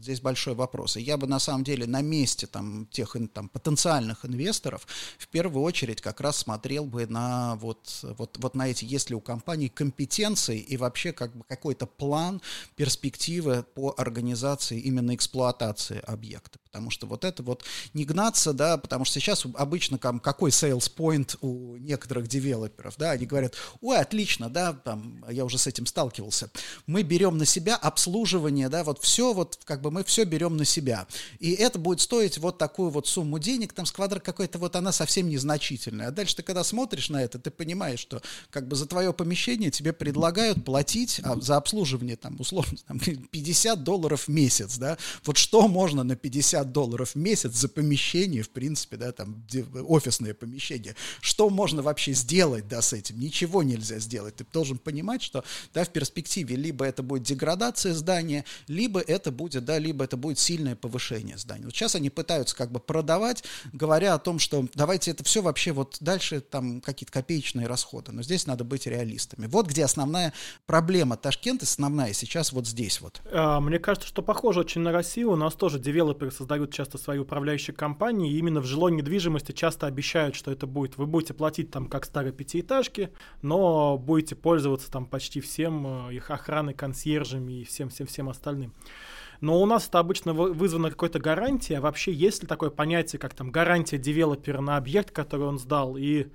здесь большой вопрос. И я бы на самом деле на месте там, тех там, потенциальных инвесторов в первую очередь как раз смотрел бы на вот, вот, вот на эти, есть ли у компании компетенции и вообще как бы какой-то план, перспективы по организации именно эксплуатации объекта. Потому что вот это вот не гнаться, да, потому что сейчас обычно там, какой sales point у некоторых девелоперов, да, они говорят: ой, отлично, да, там, я уже с этим сталкивался, мы берем на себя обслуживание, да, вот все Все вот, как бы мы все берем на себя. И это будет стоить вот такую вот сумму денег, там с квадра какой-то вот она совсем незначительная. А дальше ты, когда смотришь на это, ты понимаешь, что как бы за твое помещение тебе предлагают платить а, за обслуживание, там, условно, там, пятьдесят долларов в месяц, да. Вот что можно на пятьдесят долларов в месяц за помещение, в принципе, да, там, офисное помещение. Что можно вообще сделать, да, с этим? Ничего нельзя сделать. Ты должен понимать, что, да, в перспективе либо это будет деградация здания, либо это будет, да, либо это будет сильное повышение зданий. Вот сейчас они пытаются как бы продавать, говоря о том, что давайте это все вообще вот дальше там какие-то копеечные расходы. Но здесь надо быть реалистами. Вот где основная проблема Ташкента, основная сейчас вот здесь вот. Мне кажется, что похоже очень на Россию. У нас тоже девелоперы создают часто свои управляющие компании. И именно в жилой недвижимости часто обещают, что это будет. Вы будете платить там как старые пятиэтажки, но будете пользоваться там почти всем, их охраной, консьержами и всем-всем-всем остальным. Но у нас это обычно вызвано какой-то гарантией. А вообще есть ли такое понятие, как там гарантия девелопера на объект, который он сдал, и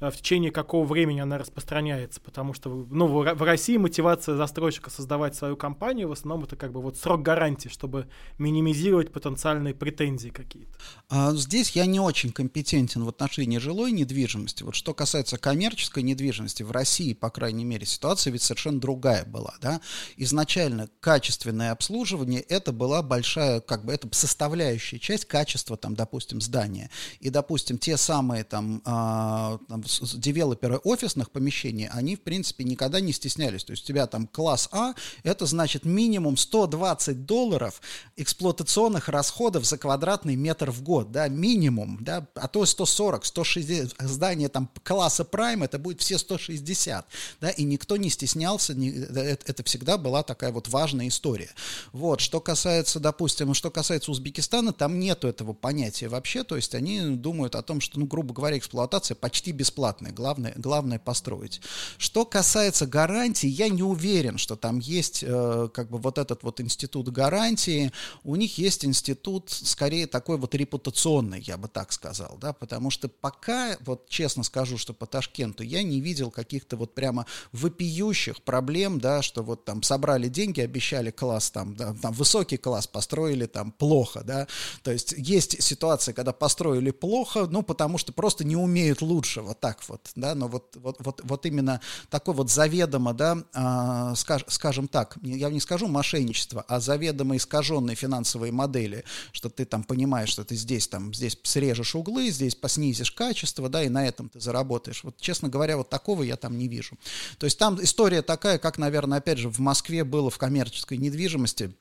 в течение какого времени она распространяется? Потому что, ну, в России мотивация застройщика создавать свою компанию в основном это как бы вот срок гарантии, чтобы минимизировать потенциальные претензии какие-то. Здесь я не очень компетентен в отношении жилой недвижимости. Вот что касается коммерческой недвижимости, в России, по крайней мере, ситуация ведь совершенно другая была, да? Изначально качественное обслуживание это была большая, как бы это составляющая часть качества, там, допустим, здания. И, допустим, те самые там, там девелоперы офисных помещений, они, в принципе, никогда не стеснялись. То есть у тебя там класс А, это значит минимум сто двадцать долларов эксплуатационных расходов за квадратный метр в год, да, минимум, да, а то сто сорок, сто шестьдесят, здание там класса прайм, это будет все сто шестьдесят, да, и никто не стеснялся, не, это, это всегда была такая вот важная история. Вот, что касается, допустим, что касается Узбекистана, там нету этого понятия вообще, то есть они думают о том, что, ну, грубо говоря, эксплуатация почти бесплатная, главное, главное построить. Что касается гарантий, я не уверен, что там есть э, как бы вот этот вот институт гарантии, у них есть институт скорее такой вот репутационный, я бы так сказал, да, потому что пока, вот честно скажу, что по Ташкенту я не видел каких-то вот прямо вопиющих проблем, да, что вот там собрали деньги, обещали класс там, да, там высокий класс, построили там плохо, да, то есть есть ситуации, когда построили плохо, ну, потому что просто не умеют лучше, вот так вот, да, но вот, вот, вот, вот именно такой вот заведомо, да, э, скаж, скажем так, я не скажу мошенничество, а заведомо искаженные финансовые модели, что ты там понимаешь, что ты здесь там, здесь срежешь углы, здесь поснизишь качество, да, и на этом ты заработаешь. Вот, честно говоря, вот такого я там не вижу. То есть там история такая, как, наверное, опять же, в Москве было в коммерческой недвижимости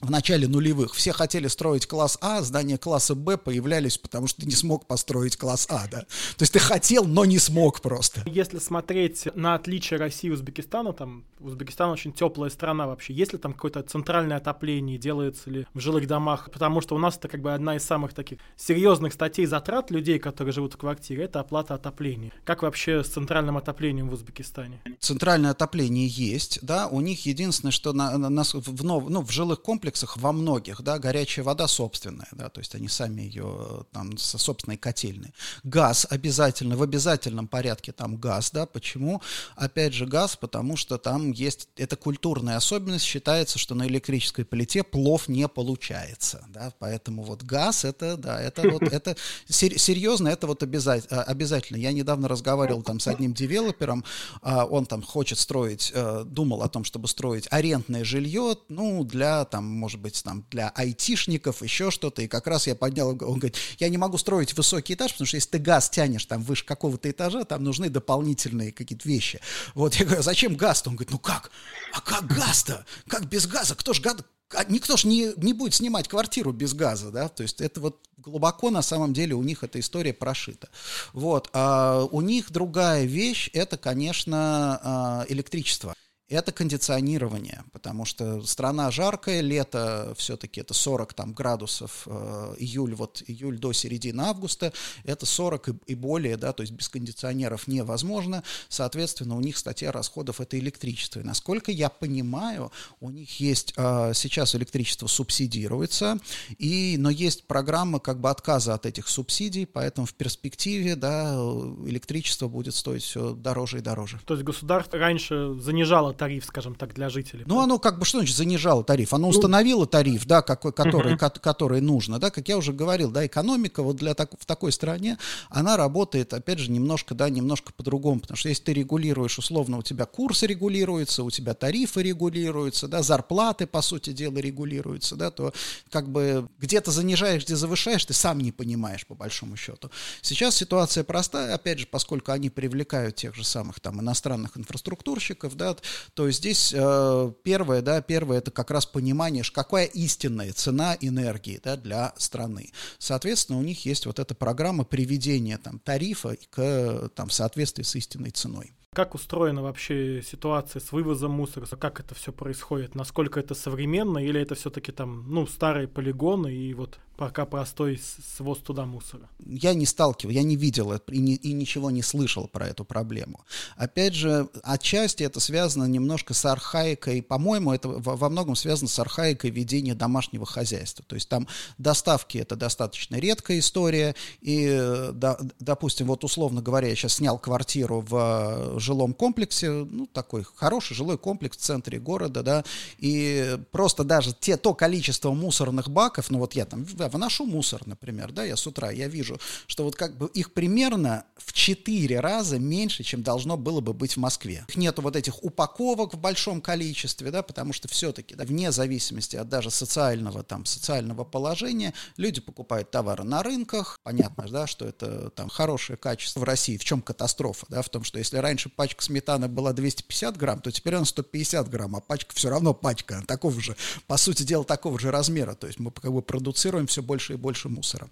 в начале нулевых. Все хотели строить класс А, здания класса Б появлялись, потому что ты не смог построить класс А, да. То есть ты хотел, но не смог просто. Если смотреть на отличие России и Узбекистана, там Узбекистан очень теплая страна вообще. Есть ли там какое-то центральное отопление, делается ли в жилых домах? Потому что у нас это как бы одна из самых таких серьезных статей затрат людей, которые живут в квартире, это оплата отопления. Как вообще с центральным отоплением в Узбекистане? Центральное отопление есть, да. У них единственное, что на, на, на, в, ну, в жилых комплексах во многих, да, горячая вода собственная, да, то есть они сами ее там со собственной котельной. Газ обязательно, в обязательном порядке там газ, да, почему? Опять же газ, потому что там есть, это культурная особенность, считается, что на электрической плите плов не получается, да, поэтому вот газ, это, да, это вот, это серьезно, это вот обязательно. Я недавно разговаривал там с одним девелопером, он там хочет строить, думал о том, чтобы строить арендное жилье, ну, для там может быть, там, для айтишников, еще что-то, и как раз я поднял, он говорит, я не могу строить высокий этаж, потому что если ты газ тянешь там выше какого-то этажа, там нужны дополнительные какие-то вещи. Вот, я говорю, зачем газ-то? Он говорит, ну как? А как газ-то? Как без газа? Кто ж гад... Никто ж не, не будет снимать квартиру без газа, да, то есть это вот глубоко на самом деле у них эта история прошита. Вот, а у них другая вещь, это, конечно, электричество. Это кондиционирование, потому что страна жаркая, лето все-таки это сорок там, градусов, э, июль, вот июль до середины августа, это сорок и, и более, да, то есть без кондиционеров невозможно, соответственно, у них статья расходов это электричество. И насколько я понимаю, у них есть, э, сейчас электричество субсидируется, и, но есть программа как бы отказа от этих субсидий, поэтому в перспективе, да, электричество будет стоить все дороже и дороже. То есть государство раньше занижало тариф, скажем так, для жителей. Ну, да? Оно как бы, что значит занижало тариф? Оно установило тариф, да, какой, который, uh-huh. который нужно, да, как я уже говорил, да, экономика вот для так, в такой стране, она работает, опять же, немножко, да, немножко по-другому, потому что если ты регулируешь, условно, у тебя курсы регулируются, у тебя тарифы регулируются, да, зарплаты, по сути дела, регулируются, да, то как бы где-то занижаешь, где завышаешь, ты сам не понимаешь, по большому счету. Сейчас ситуация простая, опять же, поскольку они привлекают тех же самых, там, иностранных инфраструктурщиков, да, то здесь э, первое, да, первое это как раз понимание, какая истинная цена энергии, да, для страны. Соответственно, у них есть вот эта программа приведения там, тарифа к там, соответствию с истинной ценой. Как устроена вообще ситуация с вывозом мусора? Как это все происходит? Насколько это современно? Или это все-таки там, ну, старые полигоны и вот пока простой своз туда мусора? Я не сталкивался, я не видел и, не, и ничего не слышал про эту проблему. Опять же, отчасти это связано немножко с архаикой, по-моему, это во многом связано с архаикой ведения домашнего хозяйства. То есть там доставки — это достаточно редкая история. И, да, допустим, вот условно говоря, я сейчас снял квартиру в жилом комплексе, ну, такой хороший жилой комплекс в центре города, да, и просто даже те, то количество мусорных баков, ну, вот я там я выношу мусор, например, да, я с утра, я вижу, что вот как бы их примерно в четыре раза меньше, чем должно было бы быть в Москве. Их нету вот этих упаковок в большом количестве, да, потому что все-таки, да, вне зависимости от даже социального, там, социального положения, люди покупают товары на рынках, понятно, да, что это, там, хорошее качество в России, в чем катастрофа, да, в том, что если раньше пачка сметаны была двести пятьдесят грамм, то теперь она сто пятьдесят грамм, а пачка все равно пачка, такого же, по сути дела, такого же размера, то есть мы как бы продуцируем все больше и больше мусора.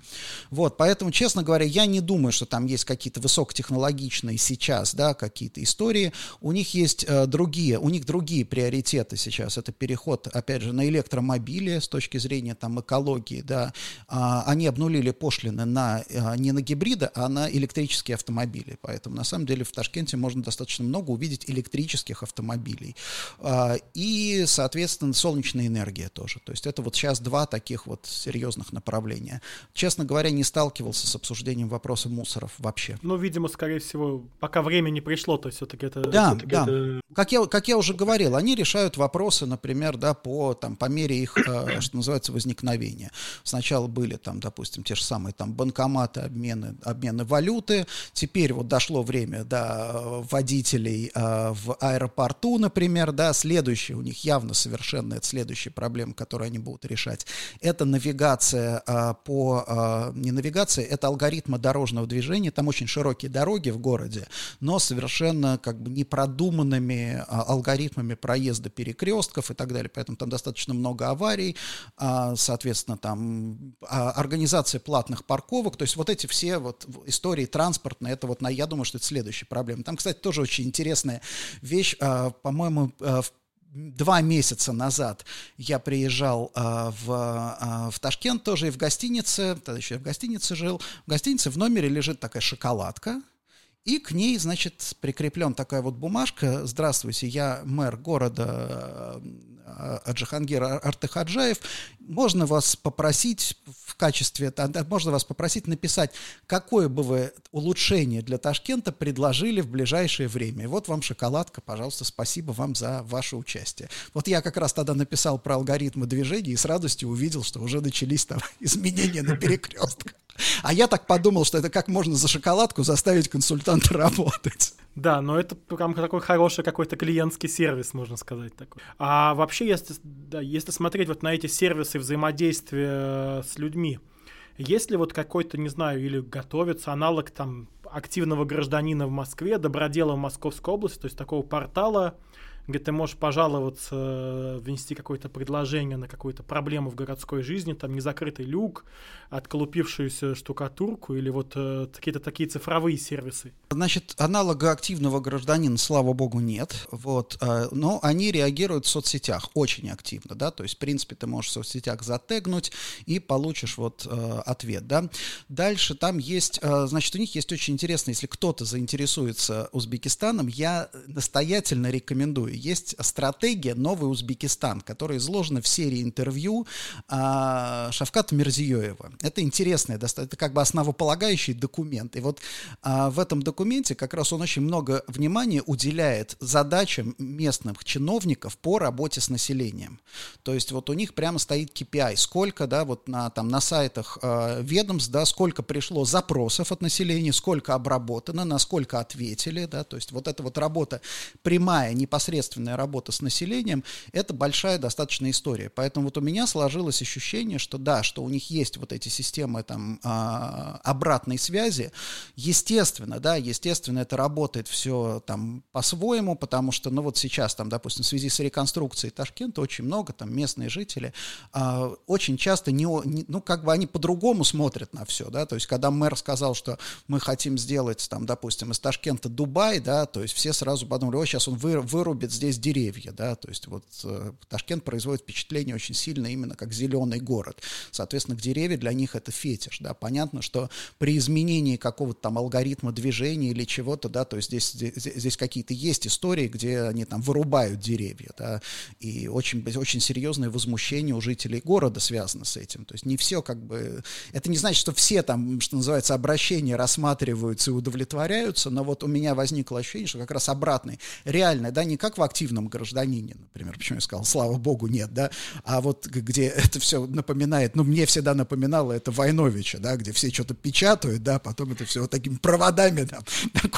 Вот, поэтому, честно говоря, я не думаю, что там есть какие-то высокотехнологичные сейчас, да, какие-то истории, у них есть э, другие, у них другие приоритеты сейчас, это переход, опять же, на электромобили с точки зрения, там, экологии, да, а, они обнулили пошлины на, а, не на гибриды, а на электрические автомобили, поэтому, на самом деле, в Ташкенте можно достаточно много увидеть электрических автомобилей, а, и, соответственно, солнечная энергия тоже, то есть это вот сейчас два таких вот серьезных направления. Честно говоря, не сталкивался с обсуждением вопроса мусоров вообще. Ну, видимо, скорее всего, пока время не пришло, то есть все-таки это... Да, все-таки да. Это... Как, я, как я уже говорил, они решают вопросы, например, да, по, там, по мере их, что называется, возникновения. Сначала были, там, допустим, те же самые там, банкоматы, обмены, обмены валюты. Теперь вот дошло время до водителей а, в аэропорту, например. Да. Следующее у них явно совершенно, это следующая проблема, которую они будут решать. Это навигация а, по... А, не навигация, это алгоритмы дорожного движения. Там очень широкие дороги в городе, но совершенно как бы непродуманными а, алгоритмами проезда перекрестков и так далее. Поэтому там достаточно много аварий. А, соответственно, там а, организация платных парковок. То есть вот эти все вот истории транспортные, это вот, на, я думаю, что это следующая проблема. Там, кстати, тоже очень интересная вещь. А, по-моему, в Два месяца назад я приезжал а, в, а, в Ташкент тоже и в гостинице, тогда еще я в гостинице жил, в гостинице в номере лежит такая шоколадка, и к ней, значит, прикреплен такая вот бумажка: «Здравствуйте, я мэр города Джахангир Артыхаджаев, можно вас попросить в качестве, можно вас попросить написать, какое бы вы улучшение для Ташкента предложили в ближайшее время. Вот вам шоколадка, пожалуйста, спасибо вам за ваше участие». Вот я как раз тогда написал про алгоритмы движения и с радостью увидел, что уже начались там изменения на перекрестках. А я так подумал, что это как можно за шоколадку заставить консультанта работать. Да, но это прям такой хороший какой-то клиентский сервис, можно сказать, такой. А вообще, если, да, если смотреть вот на эти сервисы взаимодействия с людьми, есть ли вот какой-то, не знаю, или готовится аналог там активного гражданина в Москве, добродела в Московской области, то есть такого портала, где ты можешь пожаловаться, внести какое-то предложение на какую-то проблему в городской жизни, там незакрытый люк, отколупившуюся штукатурку или вот э, какие-то такие цифровые сервисы? Значит, аналога активного гражданина, слава богу, нет, вот, э, но они реагируют в соцсетях очень активно, да, то есть, в принципе, ты можешь в соцсетях затегнуть и получишь вот э, ответ, да. Дальше там есть, э, значит, у них есть очень интересно, если кто-то заинтересуется Узбекистаном, я настоятельно рекомендую. Есть стратегия «Новый Узбекистан», которая изложена в серии интервью а, Шавката Мирзиёева. Это интересный, это как бы основополагающий документ. И вот а, в этом документе как раз он очень много внимания уделяет задачам местных чиновников по работе с населением. То есть вот у них прямо стоит кей пи ай, сколько, да, вот на, там, на сайтах а, ведомств, да, сколько пришло запросов от населения, сколько обработано, насколько ответили, да, то есть вот эта вот работа прямая, непосредственно работа с населением, это большая достаточно история. Поэтому вот у меня сложилось ощущение, что да, что у них есть вот эти системы там обратной связи. Естественно, да, естественно, это работает все там по-своему, потому что, ну вот сейчас там, допустим, в связи с реконструкцией Ташкента очень много там местные жители а, очень часто не, не, ну как бы они по-другому смотрят на все, да, то есть когда мэр сказал, что мы хотим сделать там, допустим, из Ташкента Дубай, да, то есть все сразу подумали, о, сейчас он вырубит выращивать здесь деревья, да, то есть вот Ташкент производит впечатление очень сильно именно как зеленый город, соответственно, деревья для них это фетиш, да, понятно, что при изменении какого-то там алгоритма движения или чего-то, да, то есть здесь, здесь какие-то есть истории, где они там вырубают деревья, да, и очень, очень серьезное возмущение у жителей города связано с этим, то есть не все как бы, это не значит, что все там, что называется, обращения рассматриваются и удовлетворяются, но вот у меня возникло ощущение, что как раз обратное, реальное, да, не как в активном гражданине, например, почему я сказал, слава богу, нет, да, а вот где это все напоминает, ну, мне всегда напоминало это Войновича, да, где все что-то печатают, да, потом это все вот такими проводами, да,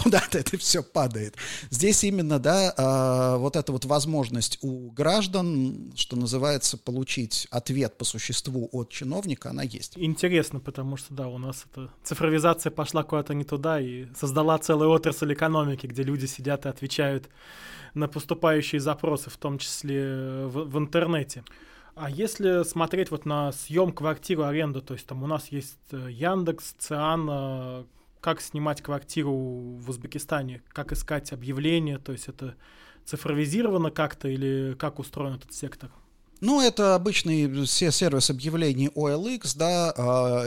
куда-то это все падает. Здесь именно, да, вот эта вот возможность у граждан, что называется, получить ответ по существу от чиновника, она есть. Интересно, потому что, да, у нас это цифровизация пошла куда-то не туда и создала целую отрасль экономики, где люди сидят и отвечают на поступающие запросы, в том числе в, в интернете. А если смотреть вот на съем квартиры, аренду, то есть там у нас есть Яндекс, Циан, как снимать квартиру в Узбекистане, как искать объявления, то есть это цифровизировано как-то или как устроен этот сектор? Ну, это обычный сервис объявлений о эл икс, да,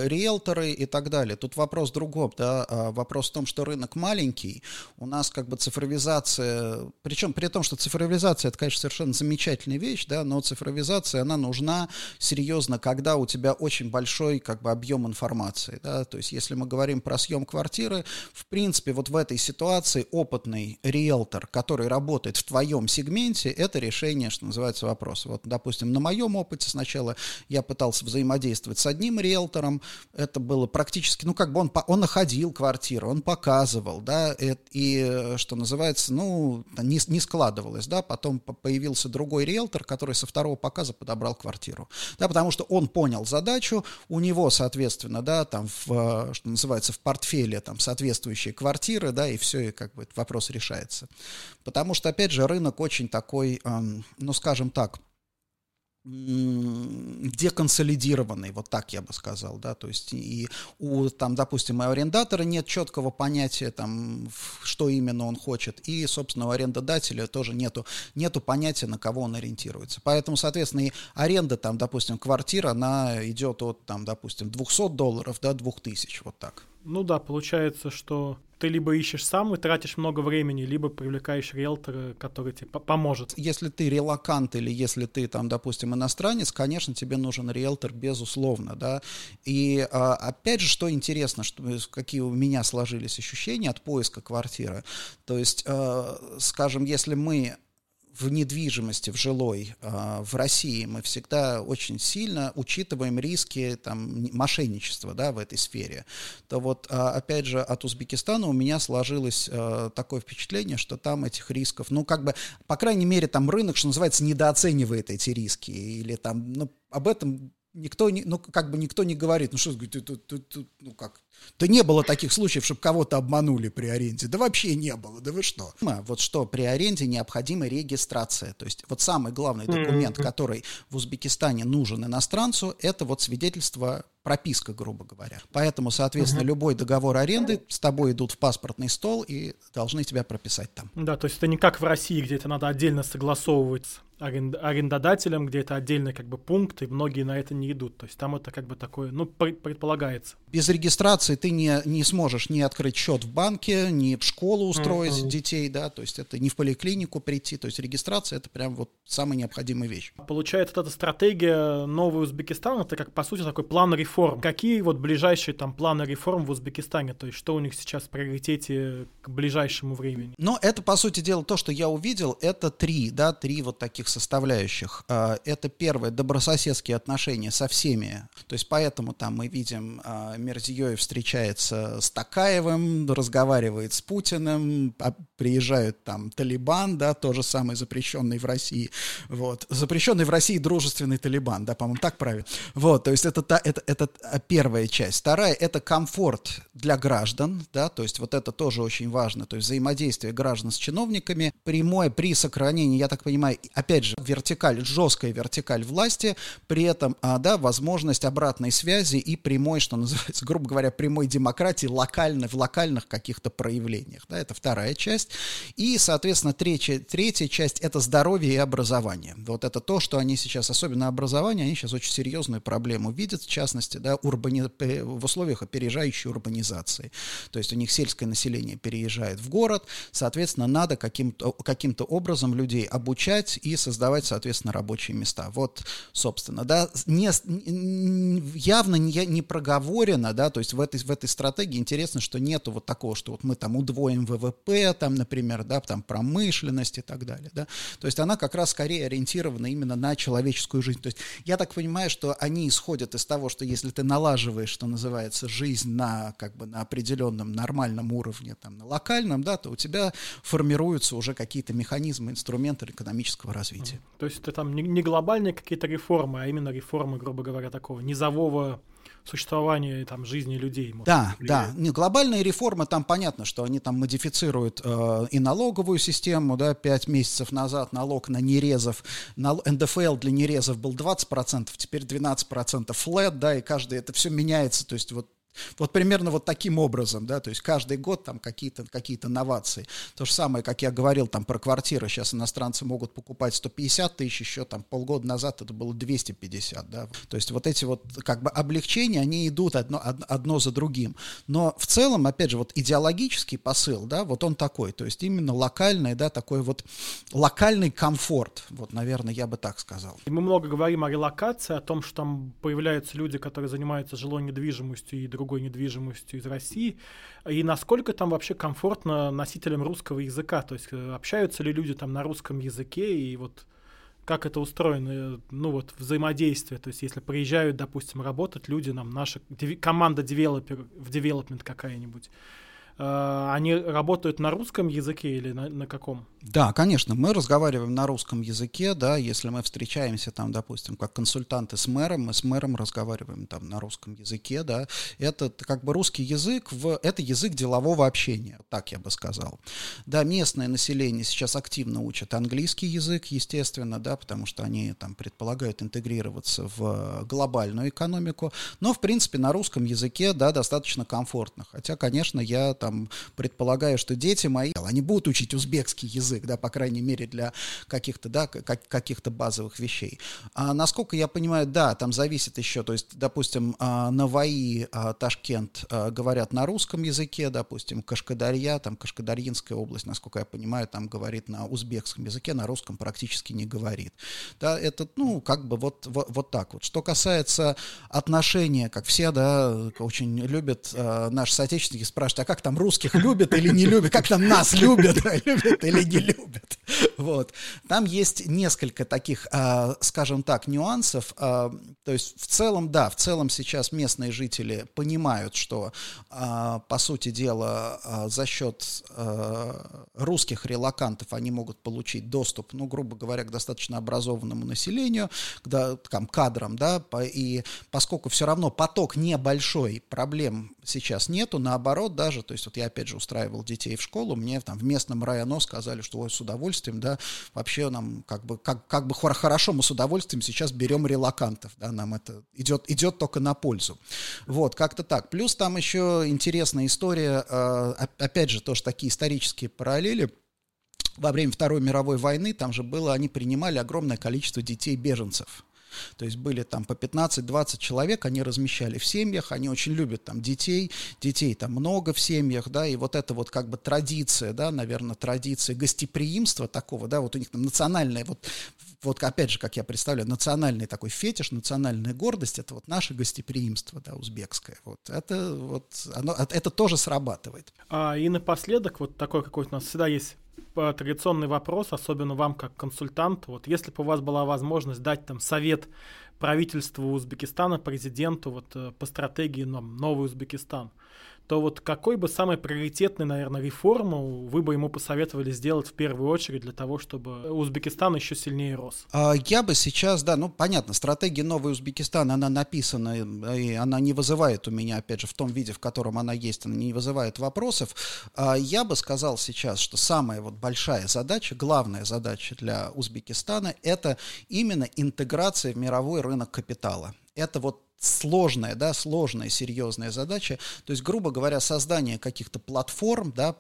риэлторы и так далее. Тут вопрос в другом, да, вопрос в том, что рынок маленький, у нас как бы цифровизация, причем при том, что цифровизация, это, конечно, совершенно замечательная вещь, да, но цифровизация, она нужна серьезно, когда у тебя очень большой, как бы, объем информации, да, то есть если мы говорим про съем квартиры, в принципе, вот в этой ситуации опытный риэлтор, который работает в твоем сегменте, это решение, что называется, вопроса. Вот, допустим, на моем опыте сначала я пытался взаимодействовать с одним риэлтором, это было практически, ну, как бы он, он находил квартиру, он показывал, да, и, и что называется, ну, не, не складывалось, да, потом появился другой риэлтор, который со второго показа подобрал квартиру, да, потому что он понял задачу, у него, соответственно, да, там, в, что называется, в портфеле, там, соответствующие квартиры, да, и все, и как бы этот вопрос решается, потому что, опять же, рынок очень такой, эм, ну, скажем так, деконсолидированный, вот так я бы сказал, да, то есть и у, там, допустим, у арендатора нет четкого понятия, там, что именно он хочет, и, собственно, у арендодателя тоже нету, нету понятия, на кого он ориентируется, поэтому, соответственно, и аренда, там, допустим, квартира, она идет от, там, допустим, двухсот долларов до двух тысяч, вот так. Ну да, получается, что ты либо ищешь сам и тратишь много времени, либо привлекаешь риэлтора, который тебе поможет. Если ты релокант или если ты, там, допустим, иностранец, конечно, тебе нужен риэлтор, безусловно, да. И опять же, что интересно, что, какие у меня сложились ощущения от поиска квартиры. То есть, скажем, если мы в недвижимости, в жилой, в России мы всегда очень сильно учитываем риски там, мошенничества, да, в этой сфере, то вот, опять же, от Узбекистана у меня сложилось такое впечатление, что там этих рисков, ну, как бы, по крайней мере, там рынок, что называется, недооценивает эти риски, или там, ну, об этом никто не, ну, как бы никто не говорит, ну, что, ну, как, да не было таких случаев, чтобы кого-то обманули при аренде. Да вообще не было, да вы что? Вот что при аренде необходима регистрация. То есть вот самый главный документ, который в Узбекистане нужен иностранцу, это вот свидетельство, прописка, грубо говоря. Поэтому, соответственно, угу. любой договор аренды с тобой идут в паспортный стол и должны тебя прописать там. Да, то есть это не как в России, где это надо отдельно согласовывать с арендодателем, где это отдельный как бы пункт, и многие на это не идут. То есть там это как бы такое, ну, предполагается. Без регистрации ты не, не сможешь ни открыть счет в банке, ни в школу устроить mm-hmm. детей, да, то есть это не в поликлинику прийти, то есть регистрация — это прям вот самая необходимая вещь. Получается, вот эта стратегия «Новый Узбекистан» — это как, по сути, такой план реформ. Какие вот ближайшие там планы реформ в Узбекистане, то есть что у них сейчас в приоритете к ближайшему времени? Ну, это, по сути дела, то, что я увидел, это три, да, три вот таких составляющих. Это первое — добрососедские отношения со всеми, то есть поэтому там мы видим Мирзиёев встречается с Токаевым, разговаривает с Путиным, приезжают там Талибан, да, тоже самый запрещенный в России, вот, запрещенный в России дружественный Талибан, да, по-моему, так правильно, вот, то есть это, та, это, это первая часть. Вторая — это комфорт для граждан, да, то есть вот это тоже очень важно, то есть взаимодействие граждан с чиновниками, прямое при сохранении, я так понимаю, опять же, вертикаль, жесткая вертикаль власти, при этом, а, да, возможность обратной связи и прямой, что называется, грубо говоря, прямой демократии локально, в локальных каких-то проявлениях. Да, это вторая часть. И, соответственно, третья, третья часть — это здоровье и образование. Вот это то, что они сейчас, особенно образование, они сейчас очень серьезную проблему видят, в частности, да, урбани... в условиях опережающей урбанизации. То есть у них сельское население переезжает в город, соответственно, надо каким-то, каким-то образом людей обучать и создавать, соответственно, рабочие места. Вот, собственно, да, не, явно не, не проговорено, да, то есть в этой, в этой стратегии интересно, что нету вот такого, что вот мы там удвоим вэ вэ пэ, там, например, да, там промышленность и так далее, да, то есть она как раз скорее ориентирована именно на человеческую жизнь, то есть я так понимаю, что они исходят из того, что если ты налаживаешь, что называется, жизнь на, как бы, на определенном нормальном уровне, там, на локальном, да, то у тебя формируются уже какие-то механизмы, инструменты экономического развития. То есть это там не глобальные какие-то реформы, а именно реформы, грубо говоря, такого низового существование там жизни людей. Может, да, влияет. Да. Не, глобальные реформы, там понятно, что они там модифицируют э, и налоговую систему, да, пять месяцев назад налог на нерезов, нал... эн дэ эф эл для нерезов был двадцать процентов, теперь двенадцать процентов флэт, да, и каждый, это все меняется, то есть вот Вот примерно вот таким образом, да, то есть каждый год там какие-то, какие-то новации. То же самое, как я говорил там про квартиры, сейчас иностранцы могут покупать сто пятьдесят тысяч, еще там полгода назад это было двести пятьдесят, да, то есть вот эти вот как бы облегчения, они идут одно, одно за другим, но в целом, опять же, вот идеологический посыл, да, вот он такой, то есть именно локальный, да, такой вот локальный комфорт, вот, наверное, я бы так сказал. И мы много говорим о релокации, о том, что там появляются люди, которые занимаются жилой недвижимостью и другой недвижимостью из России, и насколько там вообще комфортно носителям русского языка, то есть общаются ли люди там на русском языке, и вот как это устроено, ну вот взаимодействие, то есть если приезжают, допустим, работать люди, нам наша команда девелопер в девелопмент какая-нибудь, они работают на русском языке или на, на каком? Да, конечно, мы разговариваем на русском языке, да, если мы встречаемся там, допустим, как консультанты с мэром, мы с мэром разговариваем там на русском языке, да, это как бы русский язык, в, это язык делового общения, так я бы сказал. Да, местное население сейчас активно учат английский язык, естественно, да, потому что они там предполагают интегрироваться в глобальную экономику, но, в принципе, на русском языке, да, достаточно комфортно, хотя, конечно, я там Там, предполагаю, что дети мои, они будут учить узбекский язык, да, по крайней мере, для каких-то, да, как, каких-то базовых вещей. А насколько я понимаю, да, там зависит еще, то есть, допустим, Наваи, Ташкент говорят на русском языке, допустим, Кашкадарья, там, Кашкадарьинская область, насколько я понимаю, там говорит на узбекском языке, на русском практически не говорит. Да, это, ну, как бы вот, вот, вот так вот. Что касается отношения, как все, да, очень любят э, наши соотечественники, спрашивают, а как там русских любят или не любят, как там нас любят, любят или не любят. Вот. Там есть несколько таких, э, скажем так, нюансов. Э, то есть в целом, да, в целом сейчас местные жители понимают, что, э, по сути дела, э, за счет э, русских релокантов они могут получить доступ, ну, грубо говоря, к достаточно образованному населению, к да, там, кадрам, да, по, и поскольку все равно поток небольшой, проблем сейчас нету, наоборот, даже, то есть вот я опять же устраивал детей в школу, мне там в местном районо сказали, что ой, с удовольствием, да, вообще нам как бы, как, как бы хорошо, мы с удовольствием сейчас берем релокантов, да, нам это идет, идет только на пользу. Вот, как-то так. Плюс там еще интересная история, опять же, тоже такие исторические параллели. Во время Второй мировой войны там же было, они принимали огромное количество детей-беженцев. То есть были там по пятнадцать-двадцать человек, они размещали в семьях, они очень любят там детей, детей там много в семьях, да, и вот это вот как бы традиция, да, наверное, традиция гостеприимства такого, да, вот у них там национальная, вот, вот опять же, как я представляю, национальный такой фетиш, национальная гордость, это вот наше гостеприимство, да, узбекское, вот, это вот, оно, это тоже срабатывает. А, и напоследок вот такой какой-то у нас всегда есть традиционный вопрос, особенно вам как консультанту. Вот если бы у вас была возможность дать там совет правительству Узбекистана, президенту вот, по стратегии «Новый Узбекистан», то вот какой бы самой приоритетной, наверное, реформу вы бы ему посоветовали сделать в первую очередь для того, чтобы Узбекистан еще сильнее рос? Я бы сейчас, да, ну, понятно, стратегия «Новый Узбекистан», она написана, и она не вызывает у меня, опять же, в том виде, в котором она есть, она не вызывает вопросов. Я бы сказал сейчас, что самая вот большая задача, главная задача для Узбекистана — это именно интеграция в мировой рынок капитала. Это вот сложная, да, сложная, серьезная задача, то есть, грубо говоря, создание каких-то платформ, да,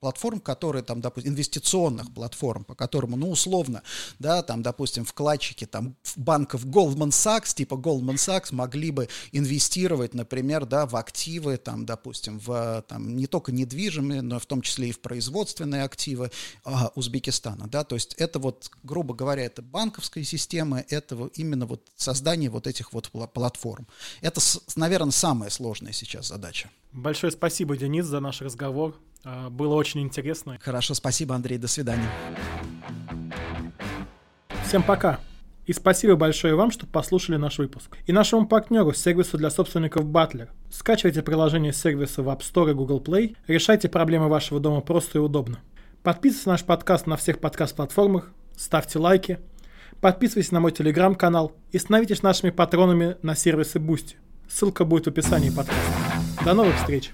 платформ, которые там, допустим, инвестиционных платформ, по которым, ну, условно, да, там, допустим, вкладчики там банков Goldman Sachs, типа Goldman Sachs могли бы инвестировать, например, да, в активы, там, допустим, в, там, не только недвижимые, но в том числе и в производственные активы а, Узбекистана, да, то есть это вот, грубо говоря, это банковская система, это именно вот создание вот этих вот платформ. Это, наверное, самая сложная сейчас задача. Большое спасибо, Денис, за наш разговор. Было очень интересно. Хорошо, спасибо, Андрей. До свидания. Всем пока. И спасибо большое вам, что послушали наш выпуск. И нашему партнеру, сервису для собственников Butler. Скачивайте приложение сервиса в App Store и Google Play. Решайте проблемы вашего дома просто и удобно. Подписывайтесь на наш подкаст на всех подкаст-платформах. Ставьте лайки. Подписывайтесь на мой телеграм-канал и становитесь нашими патронами на сервисы Boosty. Ссылка будет в описании подкаста. До новых встреч!